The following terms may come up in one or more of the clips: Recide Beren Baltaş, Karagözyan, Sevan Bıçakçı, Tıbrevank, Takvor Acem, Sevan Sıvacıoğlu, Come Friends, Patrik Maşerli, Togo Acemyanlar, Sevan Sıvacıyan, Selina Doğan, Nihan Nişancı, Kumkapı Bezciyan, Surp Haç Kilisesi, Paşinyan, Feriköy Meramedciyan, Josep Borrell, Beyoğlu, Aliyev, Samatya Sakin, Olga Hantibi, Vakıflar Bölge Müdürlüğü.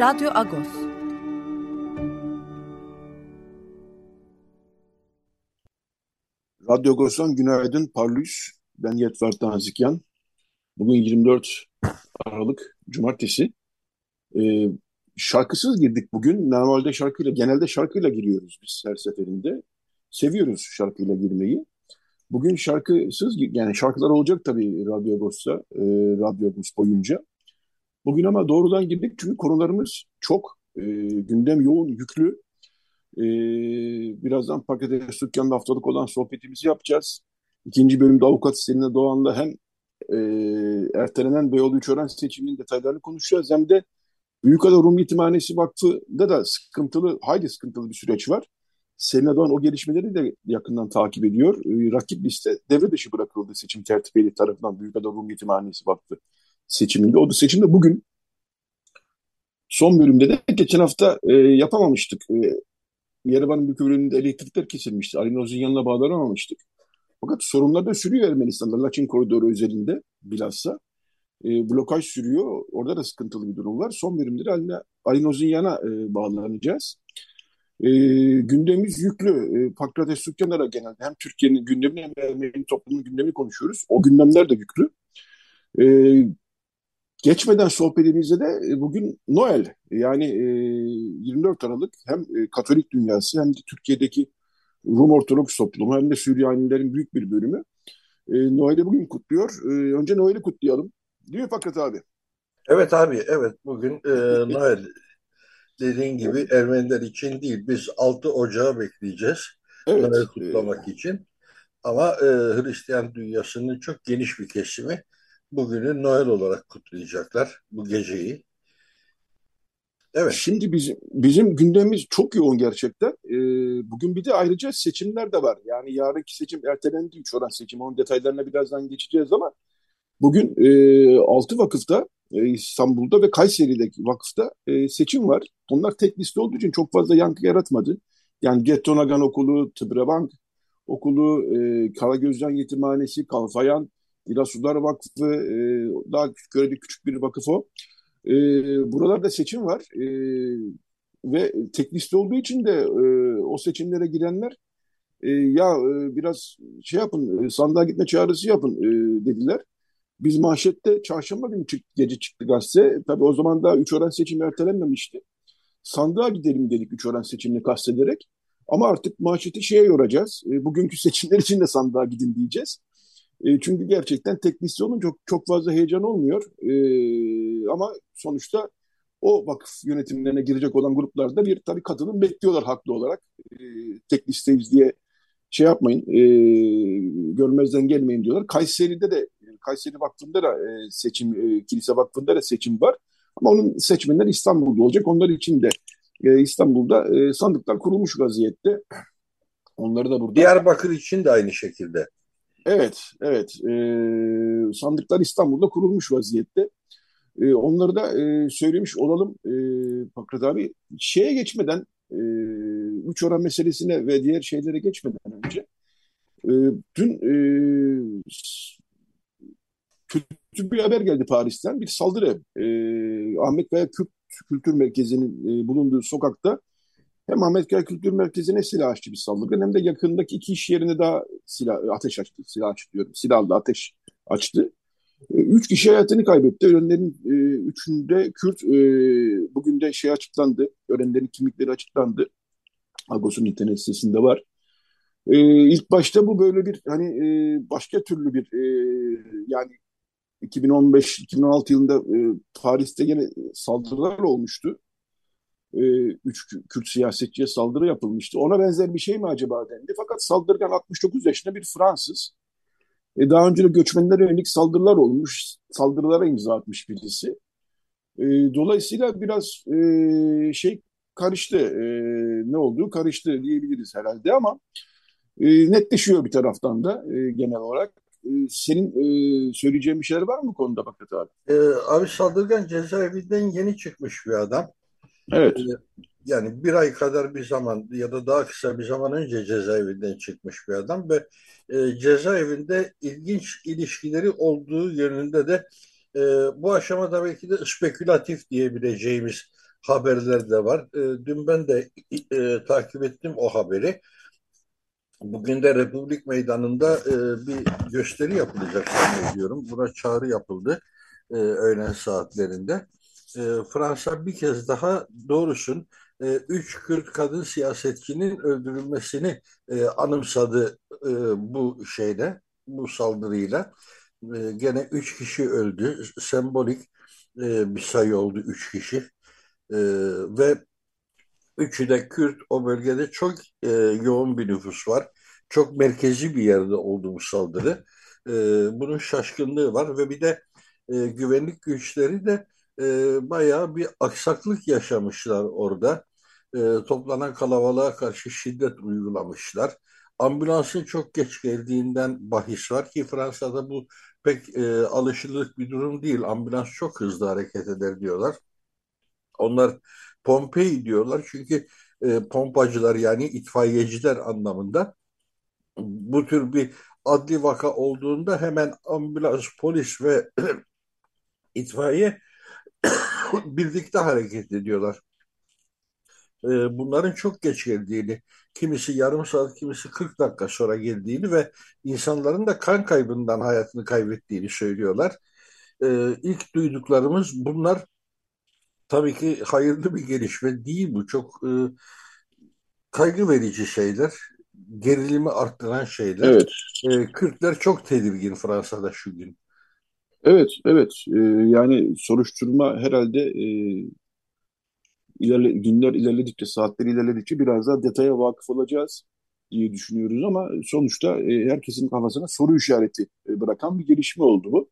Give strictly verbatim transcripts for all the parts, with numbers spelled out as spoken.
Radyo Agos. Radyo Agos'tan günaydın, parlıyız. Ben Yetvart Danzikyan. Bugün yirmi dört Aralık Cumartesi. Ee, şarkısız girdik bugün. Normalde şarkıyla, genelde şarkıyla giriyoruz biz her seferinde. Seviyoruz şarkıyla girmeyi. Bugün şarkısız, yani şarkılar olacak tabii Radyo Agos'ta, e, Radyo Agos boyunca. Bugün ama doğrudan girdik çünkü konularımız çok, e, gündem yoğun, yüklü. E, birazdan Fakret Ağız Dükkan'da haftalık olan sohbetimizi yapacağız. İkinci bölümde avukat Selina Doğan'la hem e, ertelenen Beyoğlu üç öğren seçiminin detaylarını konuşacağız. Hem de Büyükada Rum Yetimhanesi Vakfı'nda da sıkıntılı, hayli sıkıntılı bir süreç var. Selina Doğan o gelişmeleri de yakından takip ediyor. E, rakip liste devre dışı bırakıldı seçim tertipleri tarafından Büyükada Rum Yetimhanesi Vakfı seçiminde. O da seçimde bugün. Son bölümde de geçen hafta e, yapamamıştık. E, Yerevan'ın büyük bölümünde elektrikler kesilmişti. Arinoz'un yanına bağlanamamıştık. Fakat sorunlar da sürüyor Ermenistan'da. Laçin Koridoru özelinde bilhassa. E, blokaj sürüyor. Orada da sıkıntılı bir durum var. Son bölümde de Arinoz'un yana e, bağlanacağız. E, gündemimiz yüklü. E, Fakret Ağız Dükkan'da genelde hem Türkiye'nin gündemini hem Ermeni toplumun gündemini konuşuyoruz. O gündemler de yüklü. Evet. Geçmeden sohbetimizde de bugün Noel, yani yirmi dört Aralık hem Katolik dünyası hem de Türkiye'deki Rum Ortodoks toplumu hem de Süryanilerin büyük bir bölümü Noel'i bugün kutluyor. Önce Noel'i kutlayalım. Değil mi Fakret abi? Evet abi, evet. Bugün e, Noel dediğin gibi Ermeniler için değil. Biz altı Ocağı bekleyeceğiz. Evet. Noel'i kutlamak için. Ama e, Hristiyan dünyasının çok geniş bir kesimi bugünü Noel olarak kutlayacaklar bu geceyi. Evet. Şimdi bizim bizim gündemimiz çok yoğun gerçekten. Ee, bugün bir de ayrıca seçimler de var. Yani yarınki seçim ertelendi, üç oran seçim. Onun detaylarına birazdan geçeceğiz ama bugün e, altı vakıfta e, İstanbul'da ve Kayseri'deki vakıfta e, seçim var. Onlar tek liste olduğu için çok fazla yankı yaratmadı. Yani Getronagan Okulu, Tıbrevank Okulu, e, Karagözyan Yetimhanesi, Kalfayan, İlasular Vakfı, daha göreli küçük bir vakıf o. Buralarda seçim var ve tek liste olduğu için de o seçimlere girenler ya biraz şey yapın, sandığa gitme çağrısı yapın dediler. Biz manşette çarşamba günü gece çıktı gazete. Tabii o zaman daha üç öğren seçimi ertelenmemişti. Sandığa gidelim dedik üç öğren seçimini kastederek. Ama artık manşeti şeye yoracağız. Bugünkü seçimler için de sandığa gidin diyeceğiz. Çünkü gerçekten tek liste olunca çok, çok fazla heyecan olmuyor. Ee, ama sonuçta o vakıf yönetimlerine girecek olan gruplarda bir tabii katılım bekliyorlar haklı olarak. Ee, tek listeyiz diye şey yapmayın, e, görmezden gelmeyin diyorlar. Kayseri'de de, Kayseri Vakfı'nda da e, seçim, e, Kilise Vakfı'nda da seçim var. Ama onun seçmenleri İstanbul'da olacak. Onlar için de e, İstanbul'da e, sandıklar kurulmuş vaziyette. Onları da burada... Diyarbakır için de aynı şekilde. Evet, evet. Ee, sandıklar İstanbul'da kurulmuş vaziyette. Ee, onları da e, söylemiş olalım e, Fakret abi. Şeye geçmeden, e, üç oran meselesine ve diğer şeylere geçmeden önce, e, dün e, kötü bir haber geldi Paris'ten. Bir saldırı. E, Ahmet Kaya Kültür Merkezi'nin e, bulunduğu sokakta hem Ahmet Kaya Kültür Merkezi'ne silah açtı bir saldırgan hem de yakındaki iki iş yerine daha silah ateş açtı. Silah açtı diyorum. Silahla ateş açtı. Üç kişi hayatını kaybetti. Ölenlerin e, üçünde Kürt. E, bugün de şey açıklandı. Ölenlerin kimlikleri açıklandı. Agos'un internet sitesinde var. E, ilk başta bu böyle bir hani e, başka türlü bir e, yani iki bin on beş iki bin on altı yılında e, Paris'te yine saldırılar olmuştu. Üç Kürt siyasetçiye saldırı yapılmıştı. Ona benzer bir şey mi acaba dendi. Fakat saldırgan altmış dokuz yaşında bir Fransız. E, daha önce de göçmenlere yönelik saldırılar olmuş, saldırılara imza atmış birisi. E, dolayısıyla biraz e, şey karıştı, e, ne olduğu karıştı diyebiliriz herhalde ama e, netleşiyor bir taraftan da e, genel olarak. E, senin e, söyleyeceğin bir şeyler var mı konuda Fakret abi? E, abi saldırgan cezaevinden yeni çıkmış bir adam. Evet. E, yani bir ay kadar bir zaman ya da daha kısa bir zaman önce cezaevinden çıkmış bir adam ve e, cezaevinde ilginç ilişkileri olduğu yönünde de e, bu aşamada belki de spekülatif diyebileceğimiz haberler de var. E, dün ben de e, takip ettim o haberi. Bugün de Republik Meydanı'nda e, bir gösteri yapılacak zannediyorum. Buna çağrı yapıldı e, öğlen saatlerinde. E, Fransa bir kez daha doğrusun e, üç Kürt kadın siyasetçinin öldürülmesini e, anımsadı e, bu şeyle, bu saldırıyla. E, gene üç kişi öldü. Sembolik e, bir sayı oldu üç kişi. E, ve üçü de Kürt. O bölgede çok e, yoğun bir nüfus var. Çok merkezi bir yerde oldu bu saldırı. E, bunun şaşkınlığı var ve bir de e, güvenlik güçleri de E, bayağı bir aksaklık yaşamışlar orada. E, toplanan kalabalığa karşı şiddet uygulamışlar. Ambulansın çok geç geldiğinden bahis var ki Fransa'da bu pek e, alışıldık bir durum değil. Ambulans çok hızlı hareket eder diyorlar. Onlar Pompei diyorlar çünkü e, pompacılar yani itfaiyeciler anlamında bu tür bir adli vaka olduğunda hemen ambulans, polis ve itfaiye birlikte hareket ediyorlar. Bunların çok geç geldiğini, kimisi yarım saat, kimisi kırk dakika sonra geldiğini ve insanların da kan kaybından hayatını kaybettiğini söylüyorlar. İlk duyduklarımız bunlar. Tabii ki hayırlı bir gelişme değil bu. Çok kaygı verici şeyler, gerilimi arttıran şeyler. Evet. Kürtler çok tedirgin Fransa'da şu gün. Evet, evet. Ee, yani soruşturma herhalde e, ilerle, günler ilerledikçe, saatler ilerledikçe biraz daha detaya vakıf olacağız diye düşünüyoruz ama sonuçta e, herkesin kafasına soru işareti bırakan bir gelişme oldu bu.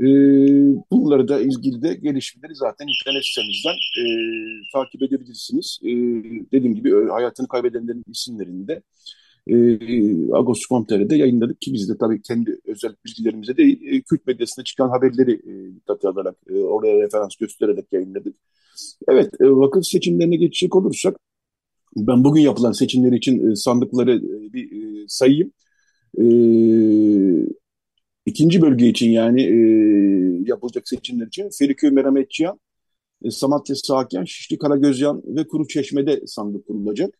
E, bunları da ilgili de gelişmeleri zaten internet sitemizden e, takip edebilirsiniz. E, dediğim gibi hayatını kaybedenlerin isimlerini de E, Agos nokta com nokta tr'de yayınladık ki biz de tabii kendi özel bilgilerimize değil e, Kürt medyasına çıkan haberleri e, dikkate alarak e, oraya referans göstererek yayınladık. Evet, e, vakıf seçimlerine geçecek olursak ben bugün yapılan seçimler için e, sandıkları e, bir e, sayayım. E, ikinci bölge için yani e, yapılacak seçimler için Feriköy Meramedciyan, e, Samatya Sakin, Şişli Karagözyan ve Kuruçeşme'de sandık kurulacak.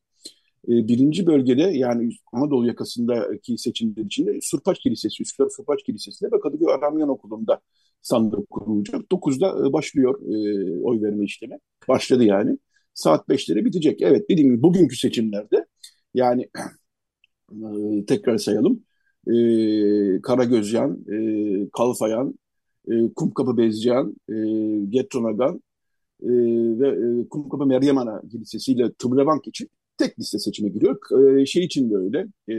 Birinci bölgede yani Anadolu yakasındaki seçimler içinde Surp Haç Kilisesi, Üsküdar Surp Haç Kilisesi'nde ve Kadıköy Aramyan Okulu'nda sandık kurulacak. dokuzda başlıyor e, oy verme işlemi. Başladı yani. Saat beşlere bitecek. Evet, dediğim gibi bugünkü seçimlerde yani e, tekrar sayalım. E, Karagözyan, e, Kalfayan, e, Kumkapı Bezciyan, e, Getronagan e, ve e, Kumkapı Bezciyan Kilisesi ile Tıbrevank için tek liste seçime giriyor. Ee, şey için de öyle. E,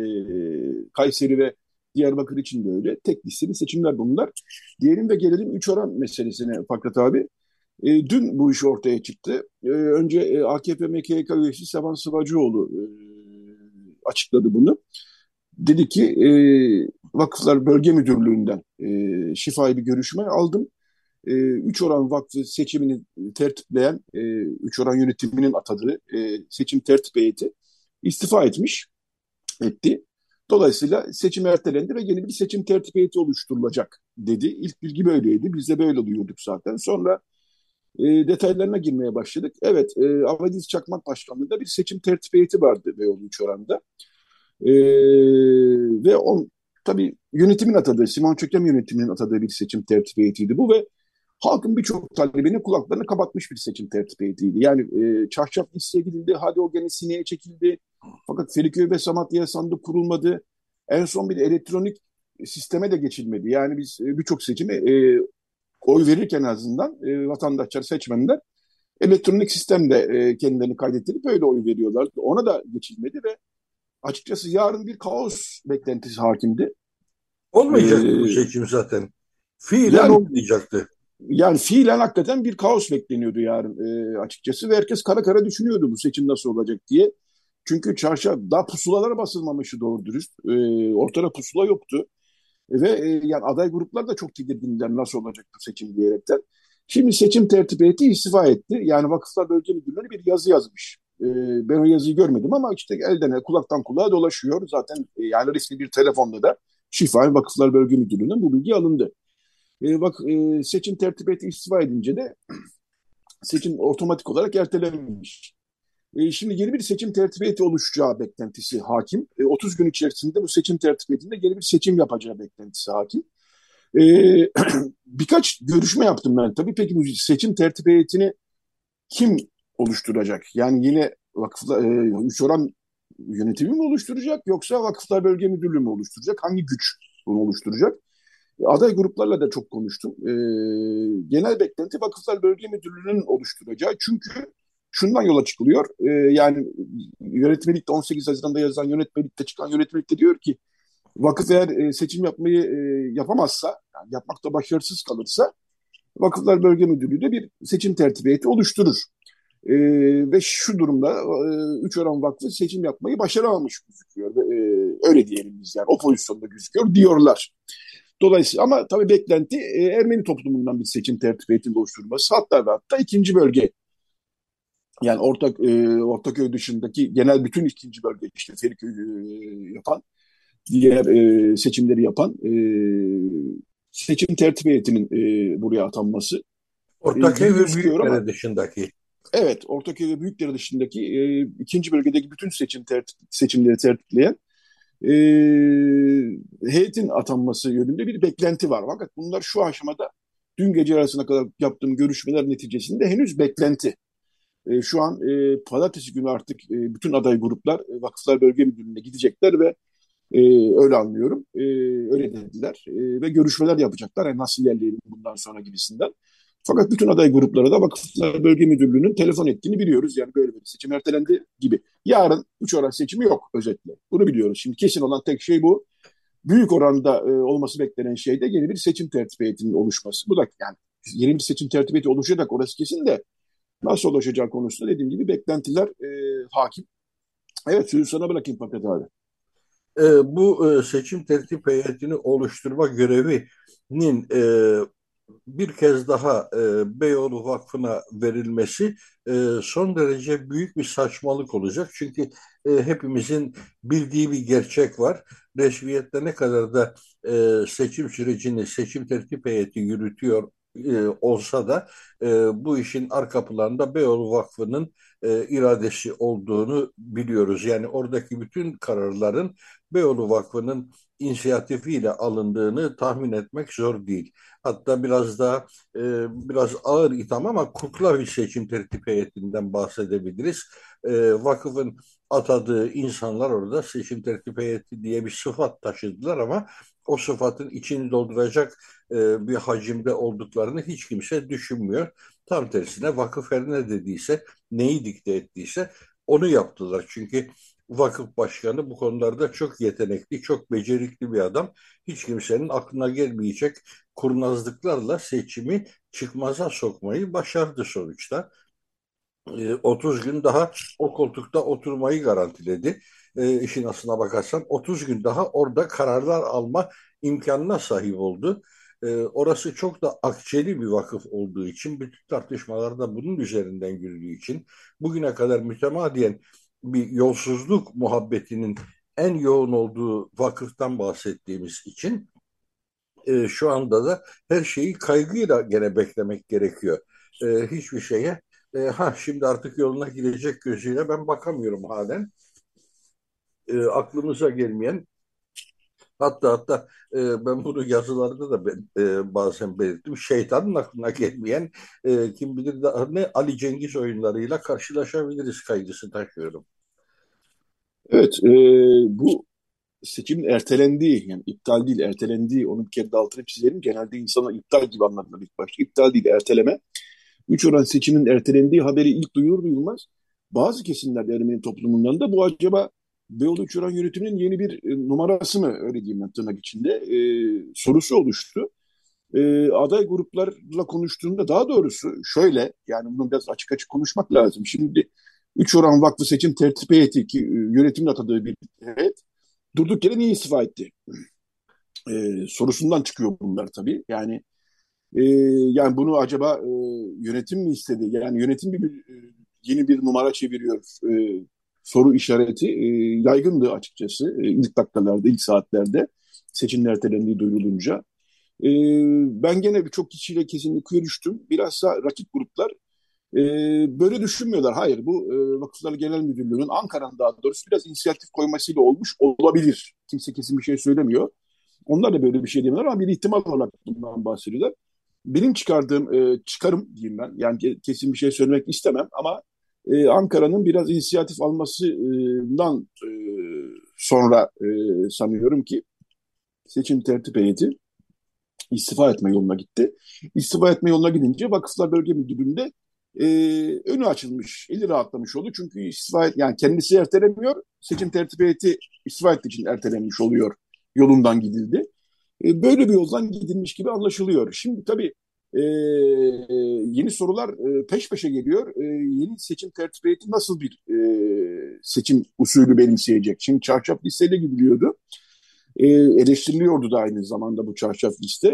Kayseri ve Diyarbakır için de öyle. Tek listeli seçimler bunlar. Diyelim ve gelelim üç oran meselesine Fakret abi. E, dün bu iş ortaya çıktı. E, önce e, A K P M K K üyesi Sevan Sıvacıoğlu e, açıkladı bunu. Dedi ki e, Vakıflar Bölge Müdürlüğü'nden e, şifahi bir görüşme aldım. Üç Oran Vakfı seçimini tertipleyen, Üç Oran yönetiminin atadığı seçim tertip heyeti istifa etmiş, etti. Dolayısıyla seçim ertelendi ve yeni bir seçim tertip heyeti oluşturulacak dedi. İlk bilgi böyleydi. Biz de böyle duyurduk zaten. Sonra e, detaylarına girmeye başladık. Evet, e, Avadiz Çakmak Başkanlığı'nda bir seçim tertip heyeti vardı Beyoğlu Üç Oran'da. E, ve on, tabii yönetimin atadığı, Simon Çökem yönetiminin atadığı bir seçim tertip heyetiydi bu ve halkın birçok talebini kulaklarını kapatmış bir seçim tertip heyetiydi. Yani e, çarşaf listeye gidildi, hadi o gene sineye çekildi. Fakat Feriköy ve Samatya'ya sandık kurulmadı. En son bir elektronik sisteme de geçilmedi. Yani biz e, birçok seçimi e, oy verirken en azından e, vatandaşlar, seçmenler elektronik sistemde e, kendilerini kaydettirip öyle oy veriyorlardı. Ona da geçilmedi ve açıkçası yarın bir kaos beklentisi hakimdi. Olmayacaktı ee, bu seçim zaten. Fiilen yani, olmayacaktı. Yani fiilen hakikaten bir kaos bekleniyordu yarın e, açıkçası ve herkes kara kara düşünüyordu bu seçim nasıl olacak diye. Çünkü çarşaf daha pusulalara basılmamıştı doğru dürüst. E, ortada pusula yoktu. Ve e, yani aday gruplar da çok tedirginler nasıl olacak bu seçim diyerekten. Şimdi seçim tertip heyeti istifa etti. Yani Vakıflar Bölge Müdürlüğü bir yazı yazmış. E, ben o yazıyı görmedim ama işte elden kulaktan kulağa dolaşıyor. Zaten e, yani resmi bir telefonda da Şifa Vakıflar Bölge Müdürlüğü'nden bu bilgi alındı. E, bak e, seçim tertip heyeti istifa edince de seçim otomatik olarak ertelenmiş. E, şimdi yeni bir seçim tertip heyeti oluşacağı beklentisi hakim. E, otuz gün içerisinde bu seçim tertip heyetinde yeni bir seçim yapacağı beklentisi hakim. Ee, birkaç görüşme yaptım ben. Tabii peki bu seçim tertip heyetini kim oluşturacak? Yani yine vakıflar, e, üç oran yönetimi mi oluşturacak yoksa Vakıflar Bölge Müdürlüğü mü oluşturacak? Hangi güç bunu oluşturacak? E, aday gruplarla da çok konuştum. E, genel beklenti Vakıflar Bölge Müdürlüğü'nün oluşturacağı. Çünkü şundan yola çıkılıyor. E, yani yönetmelikte on sekiz Haziran'da yazan yönetmelikte çıkan yönetmelikte diyor ki vakıf eğer seçim yapmayı yapamazsa, yani yapmakta başarısız kalırsa Vakıflar Bölge Müdürlüğü de bir seçim tertip heyeti oluşturur. E, ve şu durumda üç oran vakfı seçim yapmayı başaramamış gözüküyor. E, öyle diyelim biz yani o pozisyonda gözüküyor diyorlar. Dolayısıyla ama tabii beklenti e, Ermeni toplumundan bir seçim tertip heyetinin oluşturulması hatta ve hatta ikinci bölge. Yani ortak e, Ortaköy dışındaki genel bütün ikinci bölge işte Feriköy e, yapan diğer e, seçimleri yapan e, seçim tertip heyetinin e, buraya atanması. Ortaköy e, ve Büyükdere dışındaki. Evet, Ortaköy ve Büyükdere dışındaki e, ikinci bölgedeki bütün seçim tertip, seçimleri tertipleyen e, heyetin atanması yönünde bir beklenti var. Fakat bunlar şu aşamada dün gece arasına kadar yaptığım görüşmeler neticesinde henüz beklenti. E, şu an e, pazartesi günü artık e, bütün aday gruplar e, Vakıflar Bölge Müdürlüğü'ne gidecekler ve Ee, öyle anlıyorum. Ee, öyle dediler. Ee, ve görüşmeler yapacaklar. Yani nasıl ilerleyelim bundan sonra gibisinden. Fakat bütün aday gruplara da Vakıflar Bölge Müdürlüğü'nün telefon ettiğini biliyoruz. Yani böyle bir seçim ertelendi gibi. Yarın üç oran seçimi yok özetle. Bunu biliyoruz. Şimdi kesin olan tek şey bu. Büyük oranda e, olması beklenen şey de yeni bir seçim tertip heyetinin oluşması. Bu da yani yeni bir seçim tertip heyeti oluşacak orası kesin de nasıl oluşacak konusunda dediğim gibi beklentiler e, hakim. Evet sözü sana bırakayım Fakret abi. E, bu e, seçim tertip heyetini oluşturma görevinin e, bir kez daha e, Beyoğlu Vakfı'na verilmesi e, son derece büyük bir saçmalık olacak. Çünkü e, hepimizin bildiği bir gerçek var. Resmiyette ne kadar da e, seçim sürecini seçim tertip heyeti yürütüyor e, olsa da e, bu işin arka planında Beyoğlu Vakfı'nın e, iradesi olduğunu biliyoruz. Yani oradaki bütün kararların Beyoğlu Vakfı'nın inisiyatifiyle alındığını tahmin etmek zor değil. Hatta biraz daha e, biraz ağır itham ama kukla bir seçim tertip heyetinden bahsedebiliriz. E, vakıfın atadığı insanlar orada seçim tertip heyeti diye bir sıfat taşıdılar ama o sıfatın içini dolduracak e, bir hacimde olduklarını hiç kimse düşünmüyor. Tam tersine vakıf her ne dediyse, neyi dikte ettiyse onu yaptılar. Çünkü vakıf başkanı bu konularda çok yetenekli, çok becerikli bir adam. Hiç kimsenin aklına gelmeyecek kurnazlıklarla seçimi çıkmaza sokmayı başardı sonuçta. otuz gün daha o koltukta oturmayı garantiledi. E, işin aslına bakarsan otuz gün daha orada kararlar alma imkanına sahip oldu. E, orası çok da akçeli bir vakıf olduğu için, bütün tartışmalarda bunun üzerinden yürüdüğü için bugüne kadar mütemadiyen bir yolsuzluk muhabbetinin en yoğun olduğu vakıftan bahsettiğimiz için e, şu anda da her şeyi kaygıyla gene beklemek gerekiyor. E, hiçbir şeye e, ha şimdi artık yoluna girecek gözüyle ben bakamıyorum halen. E, aklımıza gelmeyen hatta hatta e, ben bunu yazılarda da ben, e, bazen belirttim. Şeytanın aklına gelmeyen e, kim bilir daha ne Ali Cengiz oyunlarıyla karşılaşabiliriz kaygısı taşıyorum. Evet e, bu seçimin ertelendiği yani iptal değil ertelendiği onun bir kere de altını çizelim. Genelde insanlar iptal gibi anlatılır ilk başta. İptal değil erteleme. Üç oran seçimin ertelendiği haberi ilk duyulur duyulmaz. Bazı kesimler Ermeni toplumundan da bu acaba Beyoğlu Çören yönetiminin yeni bir numarası mı, öyle diyeyim ben tırnak içinde, e, sorusu oluştu. E, aday gruplarla konuştuğumda, daha doğrusu şöyle, yani bunu biraz açık açık konuşmak lazım. Şimdi Üç Oran Vakfı Seçim Tertip Heyeti, ki yönetimin atadığı bir heyet, durduk yere niye istifa etti? E, sorusundan çıkıyor bunlar tabii. Yani e, yani bunu acaba e, yönetim mi istedi? Yani yönetim bir yeni bir numara çeviriyoruz. E, soru işareti e, yaygındı açıkçası e, ilk dakikalarda, ilk saatlerde seçimler ertelendiği duyurulunca. E, ben gene birçok kişiyle kesinlikle görüştüm. Bilhassa rakip gruplar e, böyle düşünmüyorlar. Hayır, bu e, Vakıflar Genel Müdürlüğü'nün, Ankara'nın daha doğrusu biraz inisiyatif koymasıyla olmuş olabilir. Kimse kesin bir şey söylemiyor. Onlar da böyle bir şey demiyorlar ama bir ihtimal olarak bundan bahsediyorlar. Benim çıkardığım e, çıkarım diyeyim ben. Yani kesin bir şey söylemek istemem ama Ee, Ankara'nın biraz inisiyatif almasından e, sonra e, sanıyorum ki seçim tertip heyeti istifa etme yoluna gitti. İstifa etme yoluna gidince Vakıflar Bölge Müdürlüğü'nde e, önü açılmış, eli rahatlamış oldu. Çünkü istifa et, yani kendisi ertelemiyor, seçim tertip heyeti istifa ettiği için ertelenmiş oluyor. Yolundan gidildi. E, böyle bir yoldan gidilmiş gibi anlaşılıyor. Şimdi tabii Ee, yeni sorular e, peş peşe geliyor. E, yeni seçim tertip heyeti nasıl bir e, seçim usulü benimseyecek? Şimdi çarşaf listeyle gidiliyordu. E, eleştiriliyordu da aynı zamanda bu çarşaf liste.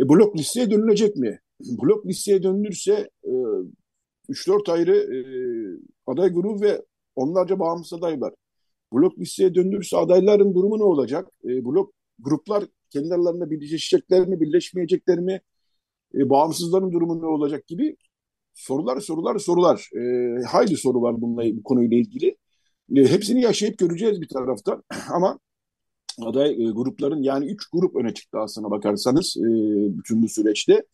E, blok listeye dönülecek mi? Blok listeye dönülürse e, üç dört ayrı e, aday grubu ve onlarca bağımsız aday var. Blok listeye dönülürse adayların durumu ne olacak? E, blok gruplar kendi aralarında birleşecekler mi, birleşmeyecekler mi? E, bağımsızların durumu ne olacak gibi sorular sorular sorular. E, hayli soru var bununla, bu konuyla ilgili. E, hepsini yaşayıp göreceğiz bir taraftan. Ama aday e, grupların, yani üç grup öne çıktı aslına bakarsanız e, bütün bu süreçte.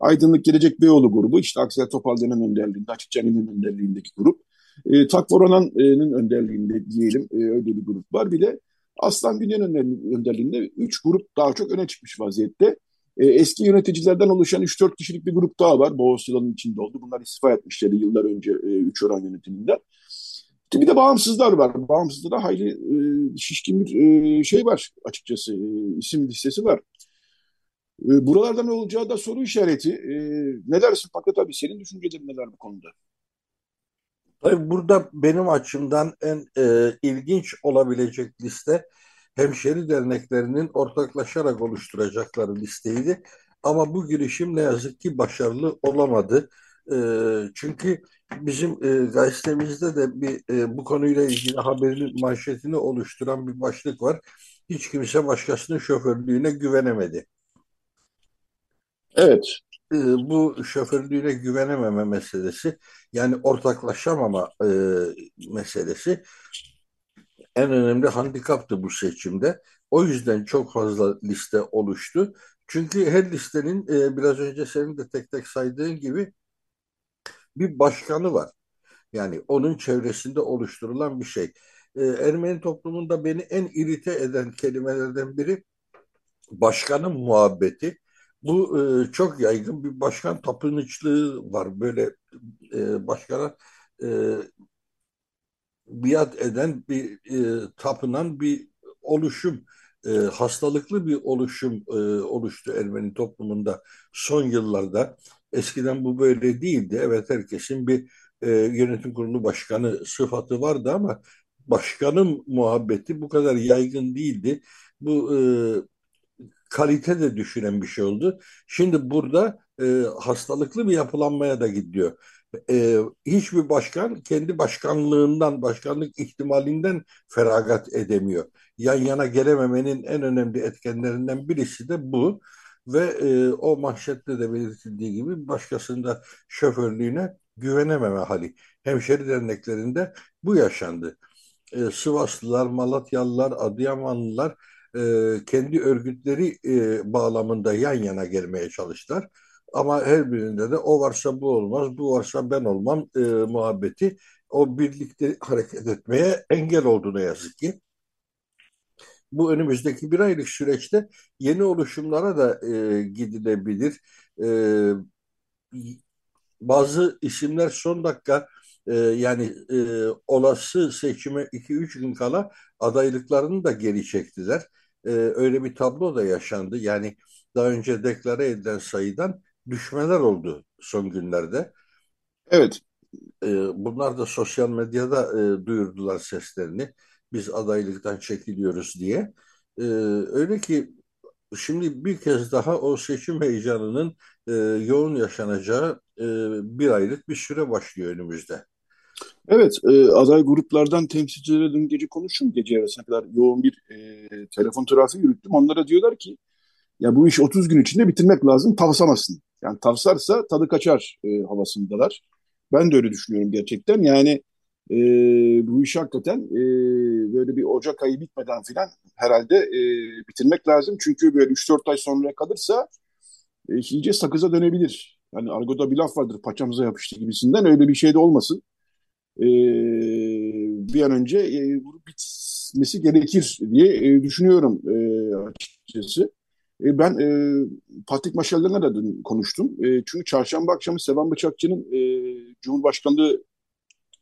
Aydınlık Gelecek Beyoğlu grubu, işte Aksel Topal'ın önderliğinde, Açıkçan'ın önderliğindeki grup. E, Takvoran'ın önderliğinde diyelim, e, öyle bir grup var. Bir de Aslan Gülen'in önderliğinde üç grup daha çok öne çıkmış vaziyette. Eski yöneticilerden oluşan üç dört kişilik bir grup daha var. Boğazcıların içinde oldu. Bunlar istifa etmişlerdi yıllar önce üç Oran yönetiminden. Bir de bağımsızlar var. Bağımsızda da hayli şişkin bir şey var açıkçası. İsim listesi var. Buralarda ne olacağı da soru işareti. Ne dersin Fakret abi? Senin düşüncelerin neler bu konuda? Tabii burada benim açımdan en e, ilginç olabilecek liste, hemşeri derneklerinin ortaklaşarak oluşturacakları listeydi. Ama bu girişim ne yazık ki başarılı olamadı. E, çünkü bizim e, gazetemizde de bir e, bu konuyla ilgili haberinin manşetini oluşturan bir başlık var. Hiç kimse başkasının şoförlüğüne güvenemedi. Evet. E, bu şoförlüğüne güvenememe meselesi, yani ortaklaşamama e, meselesi en önemli handikaptı bu seçimde. O yüzden çok fazla liste oluştu. Çünkü her listenin e, biraz önce senin de tek tek saydığın gibi bir başkanı var. Yani onun çevresinde oluşturulan bir şey. E, Ermeni toplumunda beni en irite eden kelimelerden biri başkanın muhabbeti. Bu e, çok yaygın bir başkan tapınıçlığı var. Böyle e, başkana E, biat eden, bir e, tapınan bir oluşum, e, hastalıklı bir oluşum e, oluştu Ermeni toplumunda son yıllarda. Eskiden bu böyle değildi. Evet, herkesin bir e, yönetim kurulu başkanı sıfatı vardı ama başkanım muhabbeti bu kadar yaygın değildi. Bu e, kalite de düşüren bir şey oldu. Şimdi burada e, hastalıklı bir yapılanmaya da gidiyor. Ee, hiçbir başkan kendi başkanlığından, başkanlık ihtimalinden feragat edemiyor. Yan yana gelememenin en önemli etkenlerinden birisi de bu. Ve e, o manşette de belirtildiği gibi başkasında şoförlüğüne güvenememe hali. Hemşeri derneklerinde bu yaşandı. E, Sivaslılar, Malatyalılar, Adıyamanlılar e, kendi örgütleri e, bağlamında yan yana gelmeye çalıştılar. Ama her birinde de o varsa bu olmaz, bu varsa ben olmam e, muhabbeti o birlikte hareket etmeye engel oldu ne yazık ki. Bu önümüzdeki bir aylık süreçte yeni oluşumlara da e, gidilebilir. E, bazı isimler son dakika e, yani e, olası seçime iki üç gün kala adaylıklarını da geri çektiler. E, öyle bir tablo da yaşandı. Yani daha önce deklare edilen sayıdan düşmeler oldu son günlerde. Evet. Bunlar da sosyal medyada e, duyurdular seslerini. Biz adaylıktan çekiliyoruz diye. E, öyle ki şimdi bir kez daha o seçim heyecanının e, yoğun yaşanacağı e, bir aylık bir süre başlıyor önümüzde. Evet, e, aday gruplardan temsilcilere dün gece konuştum. Gece yarısına kadar yoğun bir e, telefon trafiği yürüttüm. Onlara diyorlar ki ya bu iş otuz gün içinde bitirmek lazım, tavsamasın. Yani tavsarsa tadı kaçar e, havasındalar. Ben de öyle düşünüyorum gerçekten. Yani e, bu işi hakikaten e, böyle bir Ocak ayı bitmeden filan herhalde e, bitirmek lazım. Çünkü böyle üç dört ay sonraya kalırsa e, iyice sakıza dönebilir. Yani argoda bir laf vardır, paçamıza yapıştı gibisinden, öyle bir şey de olmasın. E, bir an önce e, bu bitmesi gerekir diye e, düşünüyorum e, açıkçası. Ben e, Patrik Maşerli'ne de dün konuştum. E, çünkü çarşamba akşamı Sevan Bıçakçı'nın e, Cumhurbaşkanlığı,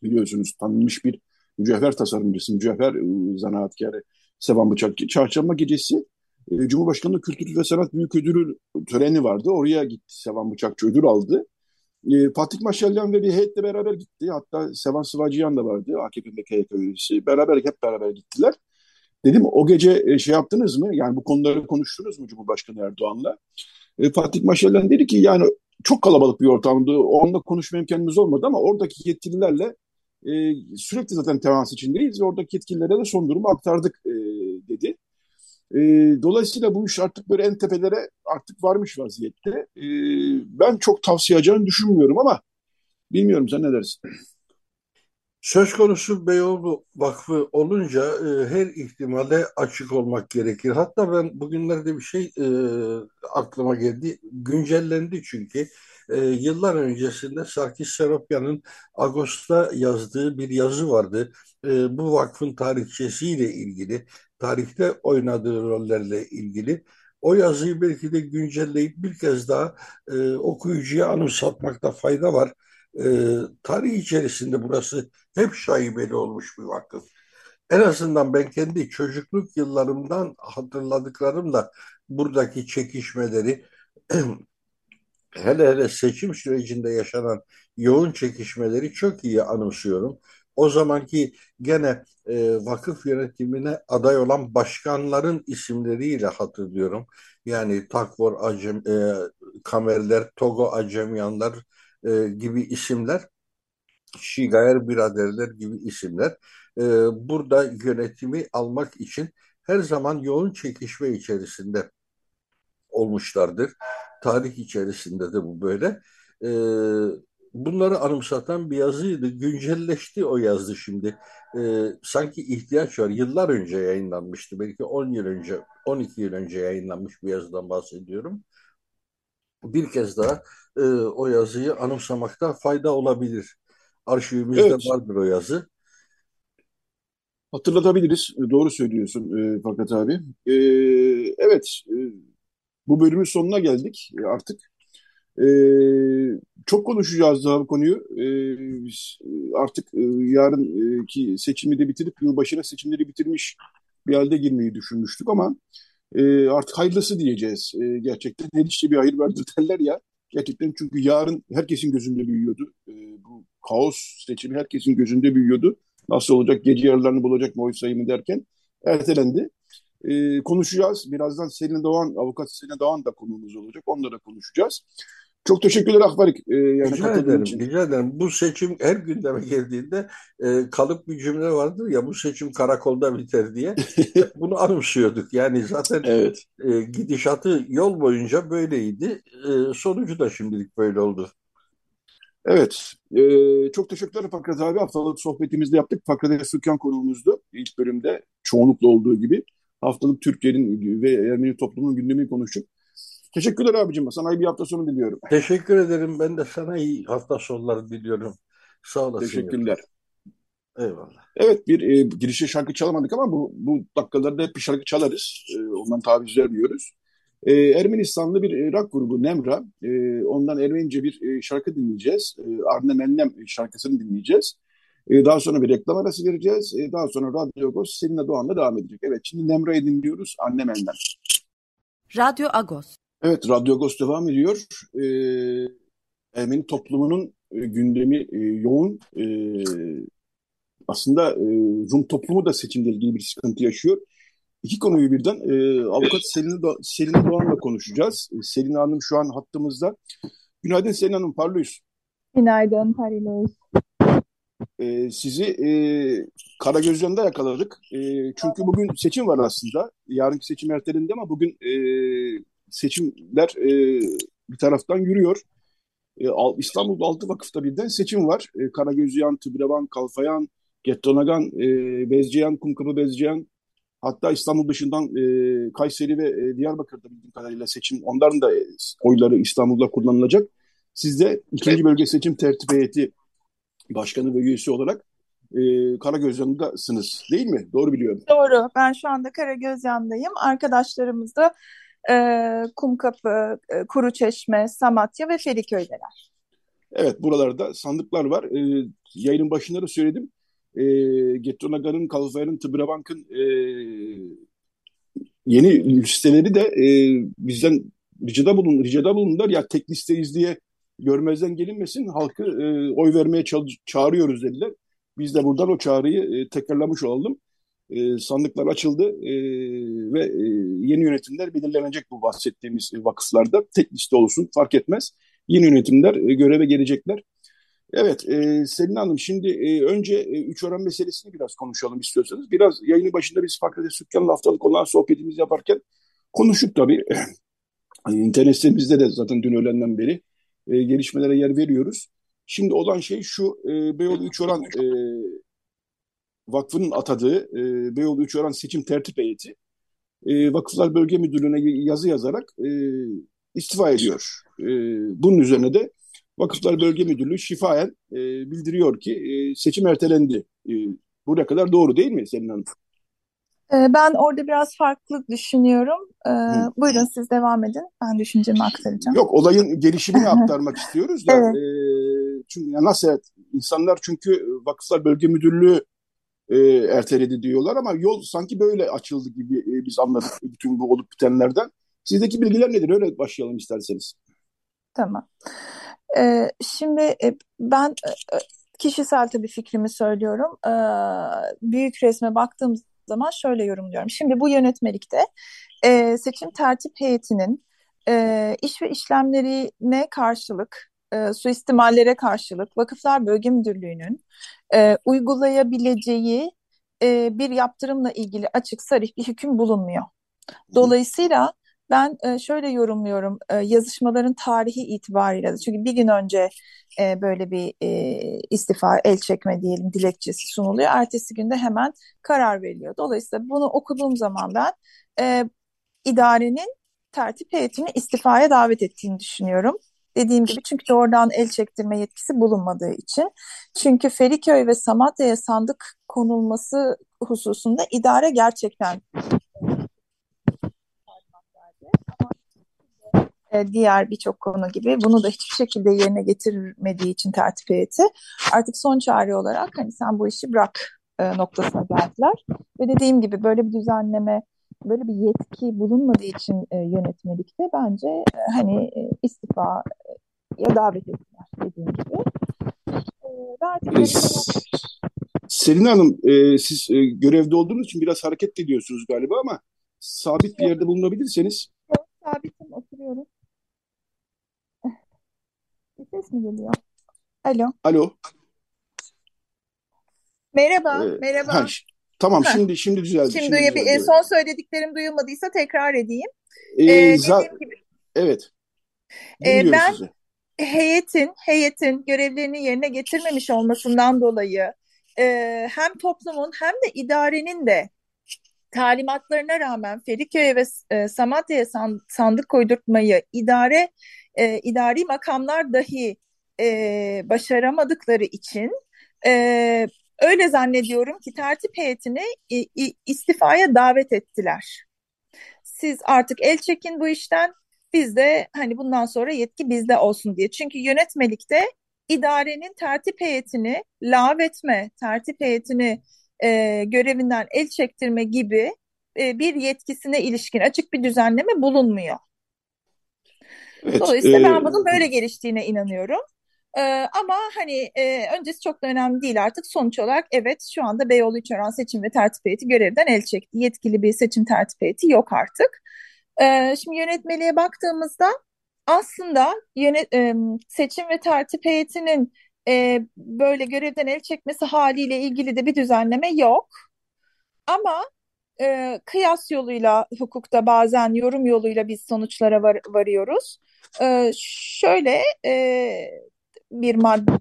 biliyorsunuz, tanınmış bir mücevher tasarımcısı, mücevher e, zanaatkarı Sevan Bıçakçı. Çarşamba gecesi e, Cumhurbaşkanlığı Kültür ve Sanat Büyük Ödülü töreni vardı. Oraya gitti Sevan Bıçakçı, ödül aldı. E, Patrik Maşerli ve bir heyetle beraber gitti. Hatta Sevan Sıvacıyan da vardı, A K P'nin K Y K üyesi. Beraber, hep beraber gittiler. Dedim o gece şey yaptınız mı? Yani bu konuları konuştunuz mu Cumhurbaşkanı Erdoğan'la? E, Patrik Maşerli dedi ki yani çok kalabalık bir ortamdı. Onunla konuşma imkanımız olmadı ama oradaki yetkililerle e, sürekli zaten temas içindeyiz ve oradaki yetkililere de son durumu aktardık e, dedi. E, dolayısıyla bu iş artık böyle en tepelere artık varmış vaziyette. E, ben çok tavsiye edeceğini düşünmüyorum ama bilmiyorum, sen ne dersin? Söz konusu Beyoğlu Vakfı olunca e, her ihtimale açık olmak gerekir. Hatta ben bugünlerde bir şey e, aklıma geldi. Güncellendi çünkü. E, yıllar öncesinde Sarkis Seropyan'ın Ağustos'ta yazdığı bir yazı vardı. E, bu vakfın tarihçesiyle ilgili, tarihte oynadığı rollerle ilgili. O yazıyı belki de güncelleyip bir kez daha e, okuyucuya anımsatmakta fayda var. Ee, tarih içerisinde burası hep şaibeli olmuş bir vakıf. En azından ben kendi çocukluk yıllarımdan hatırladıklarımla buradaki çekişmeleri, hele hele seçim sürecinde yaşanan yoğun çekişmeleri çok iyi anımsıyorum. O zamanki gene e, vakıf yönetimine aday olan başkanların isimleriyle hatırlıyorum. Yani Takvor Acem, e, Kamerler, Togo Acemyanlar gibi isimler, Şigayer biraderler gibi isimler burada yönetimi almak için her zaman yoğun çekişme içerisinde olmuşlardır. Tarih içerisinde de bu böyle. Bunları anımsatan bir yazıydı. Güncelleşti o yazı şimdi. Sanki ihtiyaç var. Yıllar önce yayınlanmıştı. Belki on yıl önce, on iki yıl önce yayınlanmış bir yazıdan bahsediyorum. Bir kez daha e, o yazıyı anımsamakta fayda olabilir. Arşivimizde evet, vardır o yazı. Hatırlatabiliriz. Doğru söylüyorsun e, Fakret abi. E, evet, e, bu bölümün sonuna geldik artık. E, çok konuşacağız daha bu konuyu. E, biz artık e, yarınki seçimi de bitirip yılbaşına seçimleri bitirmiş bir halde girmeyi düşünmüştük ama E, artık hayırlısı diyeceğiz. E, gerçekten her işte bir hayır vardır derler ya. Gerçekten, çünkü yarın herkesin gözünde büyüyordu. E, bu kaos seçimi herkesin gözünde büyüyordu. Nasıl olacak, gece yarılarını bulacak mı oy sayımı derken ertelendi. E, konuşacağız. Birazdan Selina Doğan, avukat Selina Doğan da konuğumuz olacak. Onunla da konuşacağız. Çok teşekkürler Akbarik. E, yani rica ederim, rica ederim. Bu seçim her gündeme geldiğinde e, kalıp bir cümle vardır ya, bu seçim karakolda biter diye. Bunu anımsıyorduk. Yani zaten evet, e, gidişatı yol boyunca böyleydi. E, sonucu da şimdilik böyle oldu. Evet. E, çok teşekkürler Fakret abi. Haftalık sohbetimizde yaptık. Fakret Ağız Dükkan konuğumuzdu. İlk bölümde çoğunlukla olduğu gibi haftalık Türklerin ve Ermeni toplumunun gündemini konuştuk. Teşekkürler abicim. Sana iyi bir hafta sonu diliyorum. Teşekkür ederim. Ben de sana iyi hafta sonları diliyorum. Sağ olasın. Teşekkürler. Yavrum. Eyvallah. Evet, bir e, girişe şarkı çalamadık ama bu, bu dakikalarda hep bir şarkı çalarız. E, ondan taviz vermiyoruz. Ee, Ermenistanlı bir rock grubu Nemra, ee, ondan Ermenice bir şarkı dinleyeceğiz. Ee, Arne Mennem şarkısını dinleyeceğiz. Ee, daha sonra bir reklam arası vereceğiz. Ee, daha sonra Radyo Agos Selina Doğan'la devam edecek. Evet, şimdi Nemra'yı dinliyoruz, Arne Mennem. Radyo Agos. Evet, Radyo Agos devam ediyor. Ee, Ermeni toplumunun gündemi e, yoğun. E, aslında e, Rum toplumu da seçimle ilgili bir sıkıntı yaşıyor. İki konuyu birden e, avukat Selina, Do- Selina Doğan'la konuşacağız. E, Selina Hanım şu an hattımızda. Günaydın Selina Hanım, parlıyız. Günaydın, parlıyız. E, sizi e, Karagözyan'da yakaladık. E, çünkü bugün seçim var aslında. Yarınki seçim ertelendi ama bugün e, seçimler e, bir taraftan yürüyor. İstanbul'da altı vakıfta birden seçim var. Karagözyan, Tıbrevank, Kalfayan, Getronagan, Bezciyan, Kumkapı Bezciyan. Hatta İstanbul dışından Kayseri ve Diyarbakır'da bildiğim kadarıyla seçim. Onların da oyları İstanbul'da kullanılacak. Siz de ikinci bölge seçim tertip heyeti başkanı ve üyesi olarak Karagözyan'dasınız değil mi? Doğru biliyorum. Doğru. Ben şu anda Karagözyan'dayım. Arkadaşlarımız da Kumkapı, Kuruçeşme, Samatya ve Feriköy'deler. Evet, buralarda sandıklar var. E, yayının başında da söyledim. E, Getronagan'ın, Kalfayan'ın, Tıbrevank'ın e, yeni listeleri de e, bizden ricada bulun, ricada bulundular. Ya tek listeyiz diye görmezden gelinmesin. Halkı e, oy vermeye ça- çağırıyoruz dediler. Biz de buradan o çağrıyı e, tekrarlamış olalım. E, sandıklar açıldı e, ve e, yeni yönetimler belirlenecek bu bahsettiğimiz e, vakıflarda. Tek liste olsun fark etmez. Yeni yönetimler e, göreve gelecekler. Evet e, Selina Hanım, şimdi e, önce e, üç oran meselesini biraz konuşalım istiyorsanız. Biraz yayının başında biz Fakret Ağız Dükkan'la haftalık olan sohbetimizi yaparken konuştuk tabii. İnternet sitemizde de zaten dün öğlenden beri e, gelişmelere yer veriyoruz. Şimdi olan şey şu, e, Beyoğlu üç oran e, Vakfının atadığı e, Beyoğlu üç oran seçim tertip heyeti e, Vakıflar Bölge Müdürlüğü'ne yazı yazarak e, istifa ediyor. E, bunun üzerine de Vakıflar Bölge Müdürlüğü şifaen e, bildiriyor ki e, seçim ertelendi. E, buraya kadar doğru değil mi Selina Hanım? Ben orada biraz farklı düşünüyorum. E, buyurun siz devam edin. Ben düşüncemi aktaracağım. Yok, olayın gelişimini aktarmak istiyoruz da. Evet. E, çünkü ya nasıl evet, insanlar çünkü Vakıflar Bölge Müdürlüğü E, erteledi diyorlar ama yol sanki böyle açıldı gibi e, biz anladık bütün bu olup bitenlerden. Sizdeki bilgiler nedir? Öyle başlayalım isterseniz. Tamam. Ee, şimdi e, ben e, kişisel tabii fikrimi söylüyorum. Ee, büyük resme baktığımız zaman şöyle yorumluyorum. Şimdi bu yönetmelikte e, seçim tertip heyetinin e, iş ve işlemlerine karşılık E, suistimallere karşılık Vakıflar Bölge Müdürlüğü'nün e, uygulayabileceği e, bir yaptırımla ilgili açık sarih bir hüküm bulunmuyor. Dolayısıyla ben e, şöyle yorumluyorum e, yazışmaların tarihi itibariyle. Çünkü bir gün önce e, böyle bir e, istifa, el çekme diyelim dilekçesi sunuluyor. Ertesi günde hemen karar veriliyor. Dolayısıyla bunu okuduğum zaman ben e, idarenin tertip heyetini istifaya davet ettiğini düşünüyorum. Dediğim gibi çünkü doğrudan el çektirme yetkisi bulunmadığı için. Çünkü Feriköy ve Samatya'ya sandık konulması hususunda idare gerçekten ama diğer birçok konu gibi bunu da hiçbir şekilde yerine getirmediği için tertip heyeti artık son çare olarak hani sen bu işi bırak noktasına geldiler. Ve dediğim gibi böyle bir düzenleme, böyle bir yetki bulunmadığı için e, yönetmelikte bence e, hani e, istifaya davet ettiler dediğim gibi. E, belki de... Selina Hanım, e, siz e, görevde olduğunuz için biraz hareket ediyorsunuz galiba ama sabit bir yerde bulunabilirseniz. Yok, sabitim, oturuyorum. Bir ses mi geliyor? Alo. Alo. Merhaba, ee, merhaba. Ha, Tamam ha. şimdi şimdi düzeldi. Şimdi, şimdi düzeldi. Bir, son söylediklerim duyulmadıysa tekrar edeyim. Ee, ee, za- gibi. Evet. Ee, ben sizi. heyetin heyetin görevlerini yerine getirmemiş olmasından dolayı e, hem toplumun hem de idarenin de talimatlarına rağmen Feriköy'e ve e, Samatya'ya sand- sandık koydurtmayı idare e, idari makamlar dahi e, başaramadıkları için e, öyle zannediyorum ki tertip heyetini istifaya davet ettiler. siz artık el çekin bu işten, biz de hani bundan sonra yetki bizde olsun diye. Çünkü yönetmelikte idarenin tertip heyetini lağvetme, tertip heyetini e, görevinden el çektirme gibi e, bir yetkisine ilişkin açık bir düzenleme bulunmuyor. Evet, Dolayısıyla e... ben bunun böyle geliştiğine inanıyorum. Ee, ama hani e, öncesi çok da önemli değil artık. Sonuç olarak evet, şu anda Beyoğlu İçören seçim ve tertip heyeti görevden el çekti. Yetkili bir seçim tertip heyeti yok artık. Ee, şimdi yönetmeliğe baktığımızda aslında yönet, e, seçim ve tertip heyetinin e, böyle görevden el çekmesi haliyle ilgili de bir düzenleme yok. Ama e, kıyas yoluyla hukukta bazen yorum yoluyla biz sonuçlara var, varıyoruz. E, şöyle... E, bir madde.